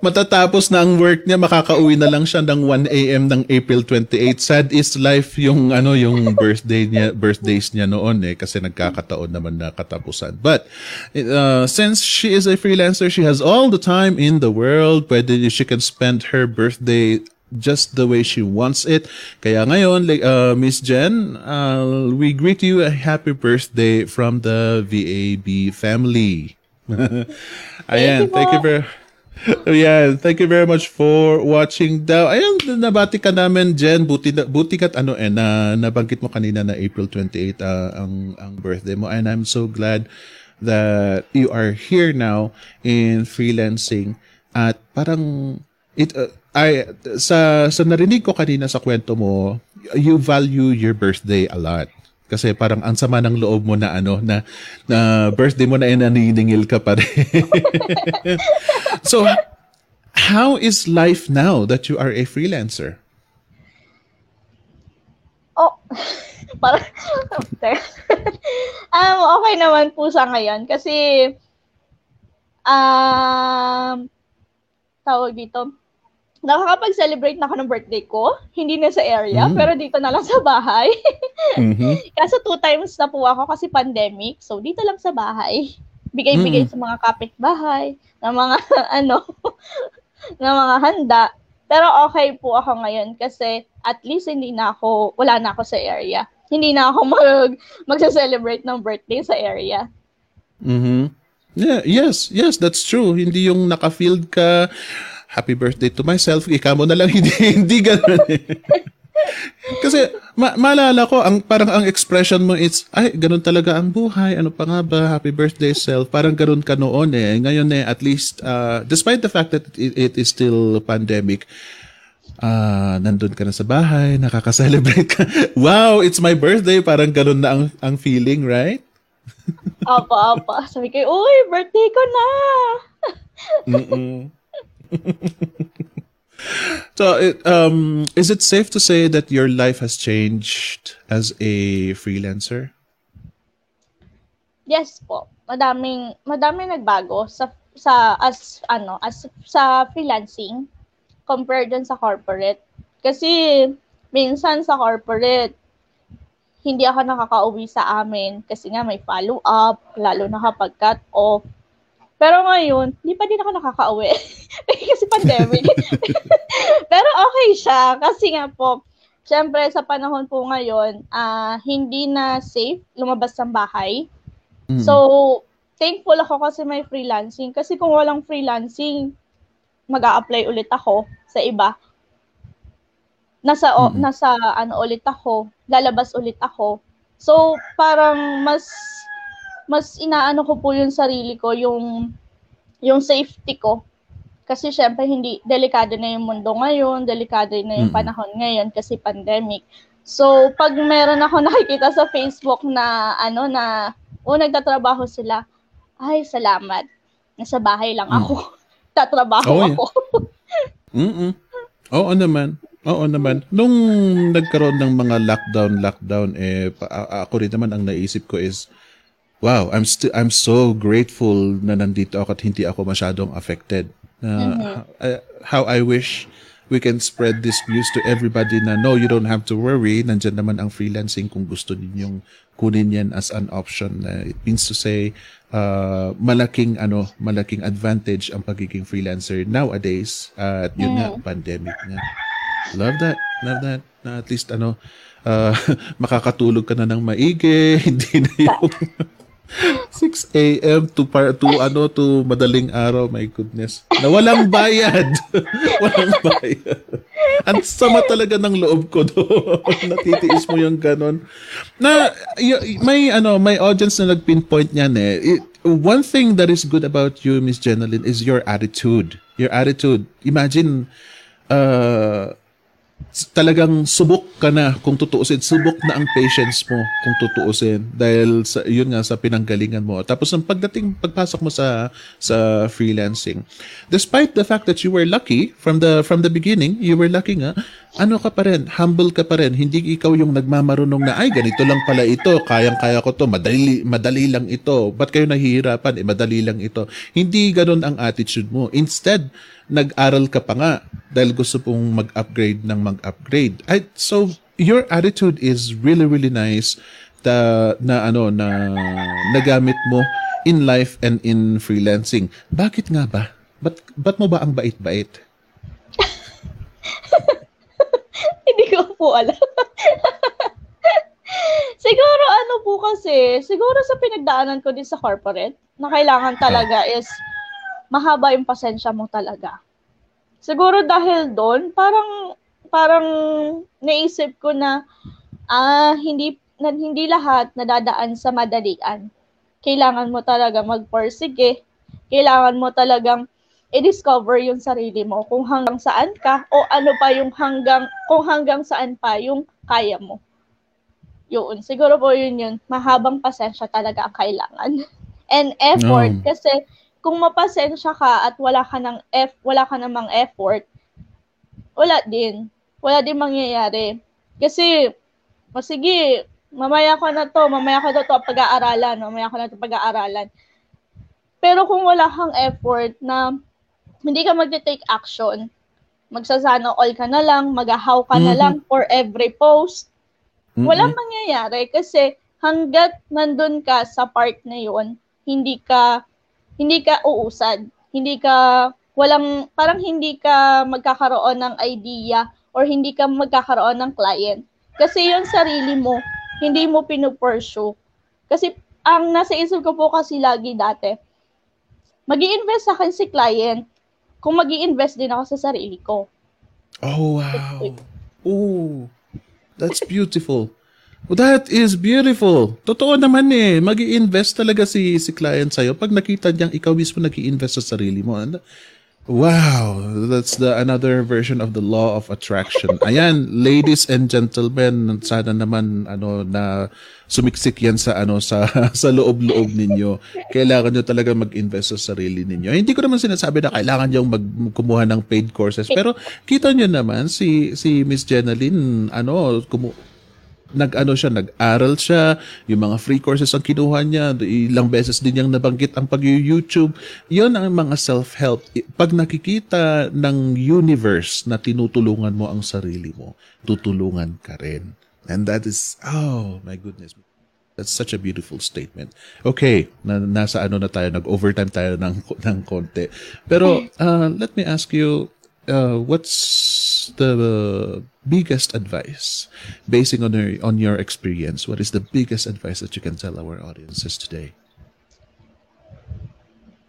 Matatapos na ang work niya, makakauwi na lang siya ng 1 AM ng April 28. Sad is life yung yung birthdays niya noon kasi nagkakataon naman na katapusan. But since she is a freelancer, she has all the time in the world. She can spend her birthday just the way she wants it. Kaya ngayon, Miss Jen, we greet you a happy birthday from the VAB family. Ayan, thank you very much for watching daw. Ayan, nabati ka namin, Jen. Buti ka't nabanggit mo kanina na April 28 ang birthday mo. And I'm so glad that you are here now in freelancing. At parang sa narinig ko kanina sa kwento mo, you value your birthday a lot. Kasi parang ang sama ng loob mo na na birthday mo na naniningil ka pa rin. So, how is life now that you are a freelancer? Oh, parang okay naman po sa ngayon kasi tawag dito, nakakapag-celebrate na ako ng birthday ko, hindi na sa area, pero dito na lang sa bahay. Kaso 2 times na po ako kasi pandemic, so dito lang sa bahay. Bigay-bigay sa mga kapitbahay, ng mga ng mga handa. Pero okay po ako ngayon kasi at least wala na ako sa area. Hindi na ako magse-celebrate ng birthday sa area. Yeah, yes, that's true. Hindi yung naka-field ka, happy birthday to myself, ikaw mo na lang, hindi gano'n. Kasi maalala ko, parang ang expression mo, it's, ay, gano'n talaga ang buhay, ano pa nga ba, happy birthday self, parang gano'n ka noon Ngayon at least, despite the fact that it is still pandemic, nandun ka na sa bahay, nakaka-celebrate ka, wow, it's my birthday, parang gano'n na ang feeling, right? Apa, sabi kayo, uy, birthday ko na! So, is it safe to say that your life has changed as a freelancer? Yes po. Madaming nagbago sa freelancing compared dun sa corporate. Kasi minsan sa corporate hindi ako nakakauwi sa amin kasi nga may follow up lalo na kapag cut off. Pero ngayon, hindi pa din ako nakakauwi. Kasi pandemic. Pero okay siya. Kasi nga po, syempre sa panahon po ngayon, hindi na safe lumabas ng bahay. So, thankful ako kasi may freelancing. Kasi kung walang freelancing, mag-a-apply ulit ako sa iba. Nasa ulit ako. Lalabas ulit ako. So, parang mas inaano ko po yung sarili ko, yung safety ko. Kasi syempre, delikado na yung mundo ngayon, delikado na yung panahon ngayon kasi pandemic. So, pag meron ako nakikita sa Facebook na, ano, na, nagtatrabaho sila, ay, salamat. Nasa bahay lang ako. Tatrabaho ako. Mm-mm. Oo naman. Oo naman. Nung nagkaroon ng mga lockdown, eh, ako rin naman ang naisip ko is, wow, I'm so grateful na nandito ako at hindi ako masyadong affected. How I wish we can spread this news to everybody na no, you don't have to worry. Nandyan naman ang freelancing kung gusto ninyong kunin yan as an option. It means to say, malaking advantage ang pagiging freelancer nowadays. At yun nga, pandemic nga. Love that. Na at least, makakatulog ka na ng maigi. Hindi na yung 6 a.m. to madaling araw, my goodness. Na walang bayad. Ang sama talaga ng loob ko doon. Natitiis mo yung ganun. Na may audience na nag-pinpoint niyan eh. One thing that is good about you, Miss Jenalyn, is your attitude. Imagine talagang subok ka na kung tutuusin. Subok na ang patience mo kung tutuusin. Dahil sa, yun nga, sa pinanggalingan mo. Tapos ang pagpasok mo sa freelancing. Despite the fact that you were lucky from the beginning, you were lucky nga, ka pa rin, humble ka pa rin. Hindi ikaw yung nagmamarunong na, ay, ganito lang pala ito, kayang-kaya ko to, madali lang ito. Ba't kayo nahihirapan? Madali lang ito. Hindi ganun ang attitude mo. Instead, nag-aral ka pa nga dahil gusto pong mag-upgrade. So, your attitude is really, really nice na nagamit mo in life and in freelancing. Bakit nga ba? Ba't mo ba ang bait-bait? Hindi ko po alam. Siguro kasi sa pinagdaanan ko din sa corporate na kailangan talaga is mahaba yung pasensya mo talaga. Siguro dahil doon, parang naisip ko na hindi lahat nadadaan sa madalian. Kailangan mo talaga magporsige. Kailangan mo talagang i-discover yung sarili mo kung hanggang saan ka o ano pa yung kung hanggang saan pa yung kaya mo. Yun, siguro po yun. Mahabang pasensya talaga ang kailangan. And effort kasi kung mapasensya ka at wala ka namang effort, wala din mangyayari. Kasi sige, mamaya ko na to pag-aaralan. Pero kung wala kang effort na hindi ka magte-take action, magsasana all ka na lang, magahaw ka na lang for every post, walang mangyayari kasi hanggat nandun ka sa part na yun, hindi ka uusad, hindi ka magkakaroon ng idea or hindi ka magkakaroon ng client. Kasi yung sarili mo, hindi mo pinupursue. Kasi ang nasa isip ko po kasi lagi dati, mag-i-invest sa akin si client kung mag-i-invest din ako sa sarili ko. Oh, wow. Oh, that's beautiful. Well, that is beautiful. Totoo naman eh. Mag-i-invest talaga si client sa'yo pag nakita niyang ikaw mismo nag-i-invest sa sarili mo. Wow. That's another version of the law of attraction. Ayan, ladies and gentlemen, sana naman na sumiksik yan sa loob-loob ninyo. Kailangan nyo talaga mag-invest sa sarili ninyo. Hindi ko naman sinasabi na kailangan nyo kumuha ng paid courses. Pero kita nyo naman si Miss Jenalyn, nag-aral siya, yung mga free courses ang kinuha niya, ilang beses din niyang nabanggit ang pag-YouTube. Yun ang mga self-help. Pag nakikita ng universe na tinutulungan mo ang sarili mo, tutulungan ka rin. And that is, oh my goodness, that's such a beautiful statement. Okay, nasa na tayo, nag-overtime tayo ng konti. Pero let me ask you, what's the biggest advice, basing on your experience, what is the biggest advice that you can tell our audiences today?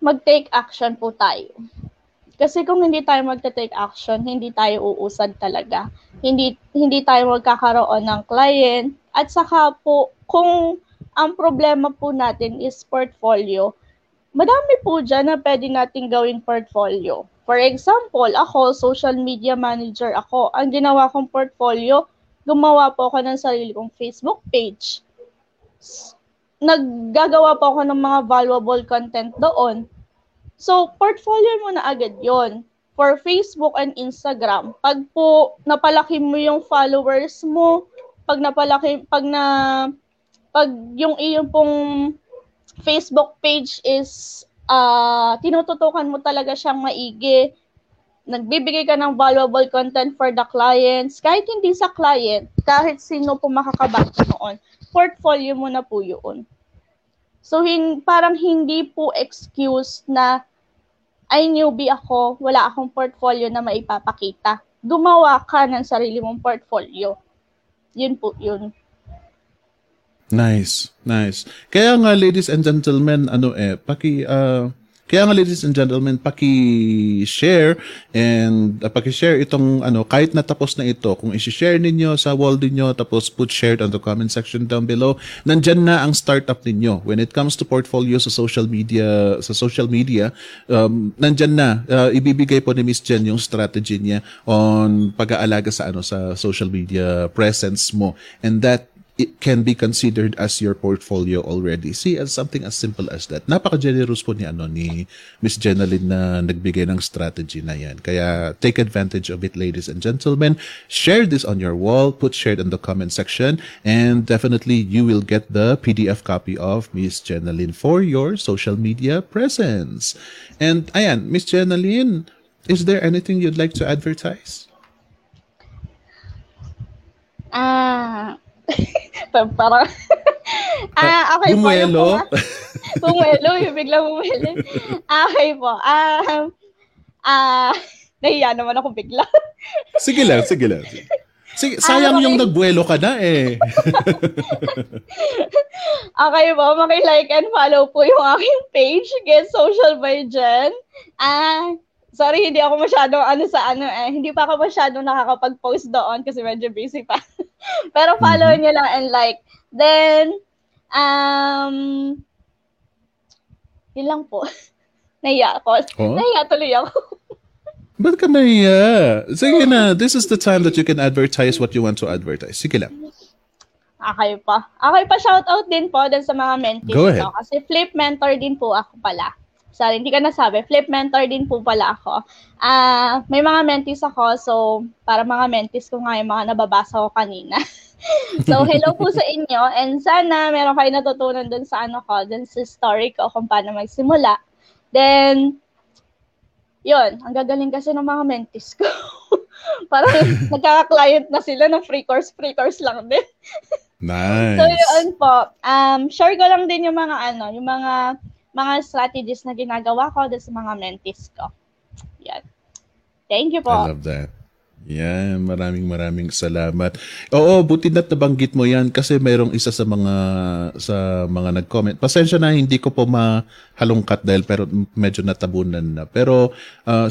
Mag-take action po tayo. Kasi kung hindi tayo mag-take action, hindi tayo uusad talaga. Hindi tayo magkakaroon ng client. At saka po, kung ang problema po natin is portfolio, madami po dyan na pwede nating gawing portfolio. For example, ako, social media manager ako. Ang ginawa kong portfolio, gumawa po ako ng sarili kong Facebook page. Naggagawa po ako ng mga valuable content doon. So, portfolio mo na agad yon for Facebook and Instagram. Pag po napalaki mo yung followers mo, pag yung iyong pong Facebook page is tinututukan mo talaga siyang maigi, nagbibigay ka ng valuable content for the clients, kahit hindi sa client, kahit sino po makakabasa noon, portfolio mo na po yun. So, parang hindi po excuse na, ay newbie ako, wala akong portfolio na maipapakita. Gumawa ka ng sarili mong portfolio. Yun po yun. Nice, nice. Kaya nga, ladies and gentlemen, paki-share and paki-share itong kahit natapos na ito, kung i-share ninyo sa wall niyo, tapos put shared on the comment section down below, nandiyan na ang startup ninyo when it comes to portfolio sa social media. Nandiyan na, ibibigay po ni Miss Jen yung strategy niya on pag-aalaga sa sa social media presence mo, and that it can be considered as your portfolio already. See, as something as simple as that. Napaka-generous po ni Miss Jenalyn na nagbigay ng strategy na yan. Kaya take advantage of it, ladies and gentlemen. Share this on your wall. Put shared in the comment section. And definitely, you will get the PDF copy of Miss Jenalyn for your social media presence. And ayan, Miss Jenalyn, is there anything you'd like to advertise? Parang, okay po yung mga, bumuelo, yung bigla bumuelo. Okay po. Nahiya naman ako bigla. Sige lang. Sige, sayang okay. Yung nagbuelo ka na eh. Okay po, maki-like and follow po yung aking page, Get Social by Jen. Sorry, hindi ako masyado hindi pa ako masyado nakakapag-post doon kasi medyo busy pa. Pero follow niyo lang and like. Then, yun lang po. Nahiya ako. Oh? Nahiya tuloy ako. Ba't ka nahiya? Sige na, this is the time that you can advertise what you want to advertise. Sige lang. Okay pa, shoutout din po dun sa mga mentees. Go ahead. Kasi flip mentor din po ako pala. Sorry, hindi ka nasabi. Flip mentor din po pala ako. May mga mentees ako, so para mga mentees ko nga yung mga nababasa ko kanina. So, hello po sa inyo. And sana meron kayo natutunan dun sa sa story ko kung paano magsimula. Then, yun, ang gagaling kasi ng mga mentees ko. Parang nagkaka-client na sila ng free course lang din. Nice. So, yun po. Share ko lang din yung mga strategies na ginagawa ko sa mga mentees ko. Yan. Thank you po. I love that. Yan, maraming salamat. Oo, buti na't nabanggit mo yan kasi mayroong isa sa mga nag-comment. Pasensya na, hindi ko po mahalungkat dahil pero medyo natabunan na. Pero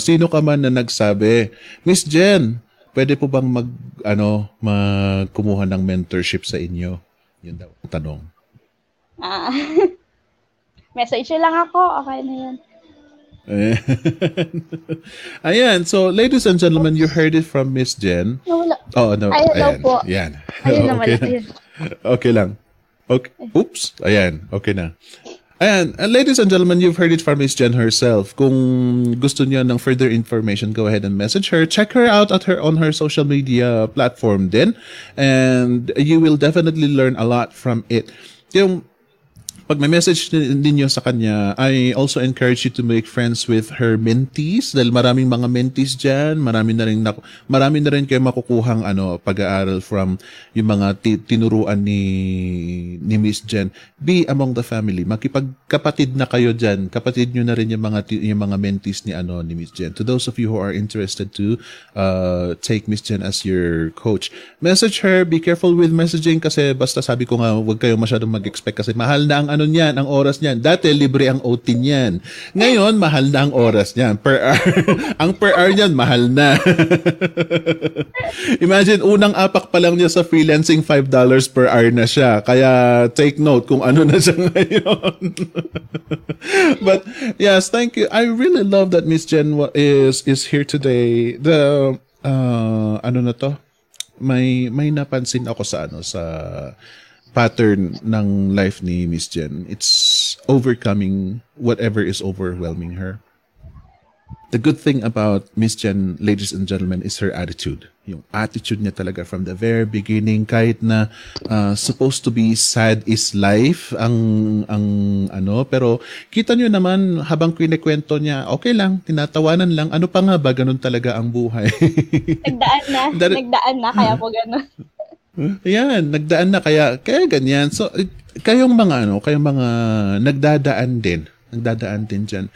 sino ka man na nagsabi, Miss Jen, pwede po bang magkumuha ng mentorship sa inyo? Yun daw ang tanong. Message lang ako. Okay na yan. Ayan. So, ladies and gentlemen, you heard it from Miss Jen. Wala. Oh, no. Ayan daw po. Ayan. Ayan naman. Okay lang. Okay. Oops. Ayan. Okay na. Ayan. Ladies and gentlemen, you've heard it from Miss Jen herself. Kung gusto niyo ng further information, go ahead and message her. Check her out on her social media platform din. And you will definitely learn a lot from it. Yung pag may message ninyo sa kanya, I also encourage you to make friends with her mentees dahil maraming mga mentees dyan, marami na rin kayo makukuhang pag-aaral from yung mga tinuruan ni Miss Jen. Be among the family. Makipagkapatid na kayo dyan. Kapatid nyo na rin yung mga mentees ni Miss Jen. To those of you who are interested to take Miss Jen as your coach, message her. Be careful with messaging kasi basta sabi ko nga, huwag kayo masyadong mag-expect kasi mahal na ang ang oras niyan. Dati, libre ang OT niyan. Ngayon, mahal na ang oras niyan. Per hour. Ang per hour niyan, mahal na. Imagine, unang apak pa lang niya sa freelancing, $5 per hour na siya. Kaya, take note kung ano na siya ngayon. But, yes, thank you. I really love that Miss Jen is here today. The, may napansin ako sa sa pattern ng life ni Miss Jen. It's overcoming whatever is overwhelming her. The good thing about Miss Jen, ladies and gentlemen, is her attitude. Yung attitude niya talaga from the very beginning, kahit na supposed to be sad is life ang pero kita niyo naman habang kinekwento niya, okay lang, tinatawanan lang. Ano pa nga ba, ganun talaga ang buhay. Nagdaan na kaya po ganun. Yan, nagdaan na kaya ganyan. So kayong mga nagdadaan din dyan.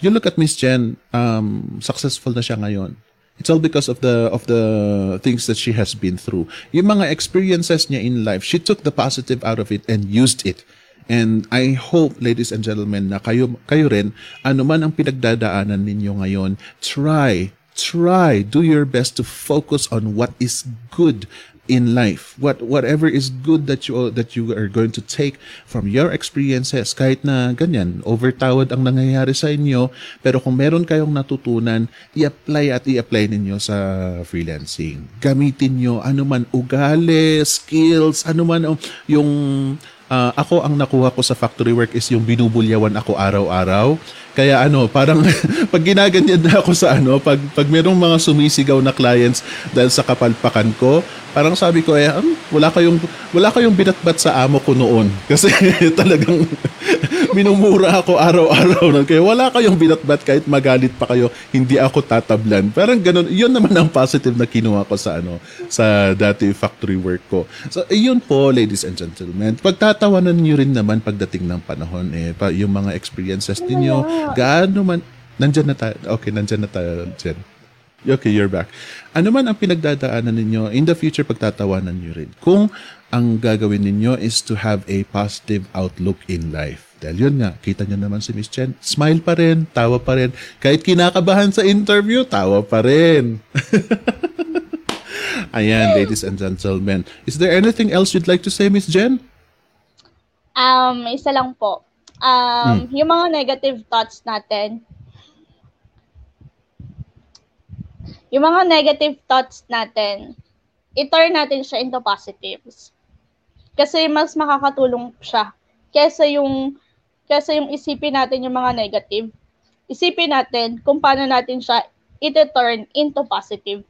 You look at Miss Jen, successful na siya ngayon. It's all because of the things that she has been through. Yung mga experiences niya in life, she took the positive out of it and used it. And I hope, ladies and gentlemen, na kayo rin, ano man ang pinagdadaanan ninyo ngayon, try, do your best to focus on what is good in life. Whatever is good that you are going to take from your experiences, kahit na ganyan, overtawad ang nangyayari sa inyo, pero kung meron kayong natutunan, i-apply ninyo sa freelancing. Gamitin nyo anuman ugali, skills, anuman yung ako ang nakuha ko sa factory work is yung binubulyawan ako araw-araw. Kaya parang pag ginaganyan na ako sa pag merong mga sumisigaw na clients dahil sa kapalpakan ko, parang sabi ko wala kayong binatbat sa amo ko noon. Kasi talagang minumura ako araw-araw nun. Kaya wala kayong binatbat, kahit magalit pa kayo, hindi ako tatablan. Parang ganun. Yun naman ang positive na kinuha ko sa dati factory work ko. So, yun po, ladies and gentlemen. Pagtatawanan nyo rin naman pagdating ng panahon. Yung mga experiences niyo, gaano man, nandyan na tayo, Jen. Okay, you're back. Ano man ang pinagdadaanan ninyo, in the future, pagtatawanan nyo rin. Kung ang gagawin ninyo is to have a positive outlook in life. Dahil yun nga, kita nyo naman si Miss Jen, smile pa rin, tawa pa rin. Kahit kinakabahan sa interview, tawa pa rin. Ayan, ladies and gentlemen. Is there anything else you'd like to say, Miss Jen? Isa lang po. Yung mga negative thoughts natin, i-turn natin siya into positives. Kasi mas makakatulong siya kaysa yung isipin natin yung mga negative. Isipin natin kung paano natin siya i-turn into positive.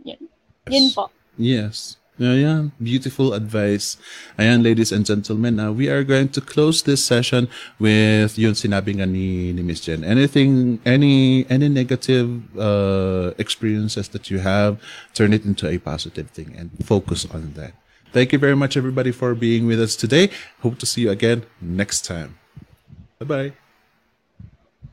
Yun. Yun po. Yes. Yeah, beautiful advice. Ayan, ladies and gentlemen, we are going to close this session with yun sinabi nga ni Miss Jen. Anything, any negative experiences that you have, turn it into a positive thing and focus on that. Thank you very much, everybody, for being with us today. Hope to see you again next time. Bye-bye.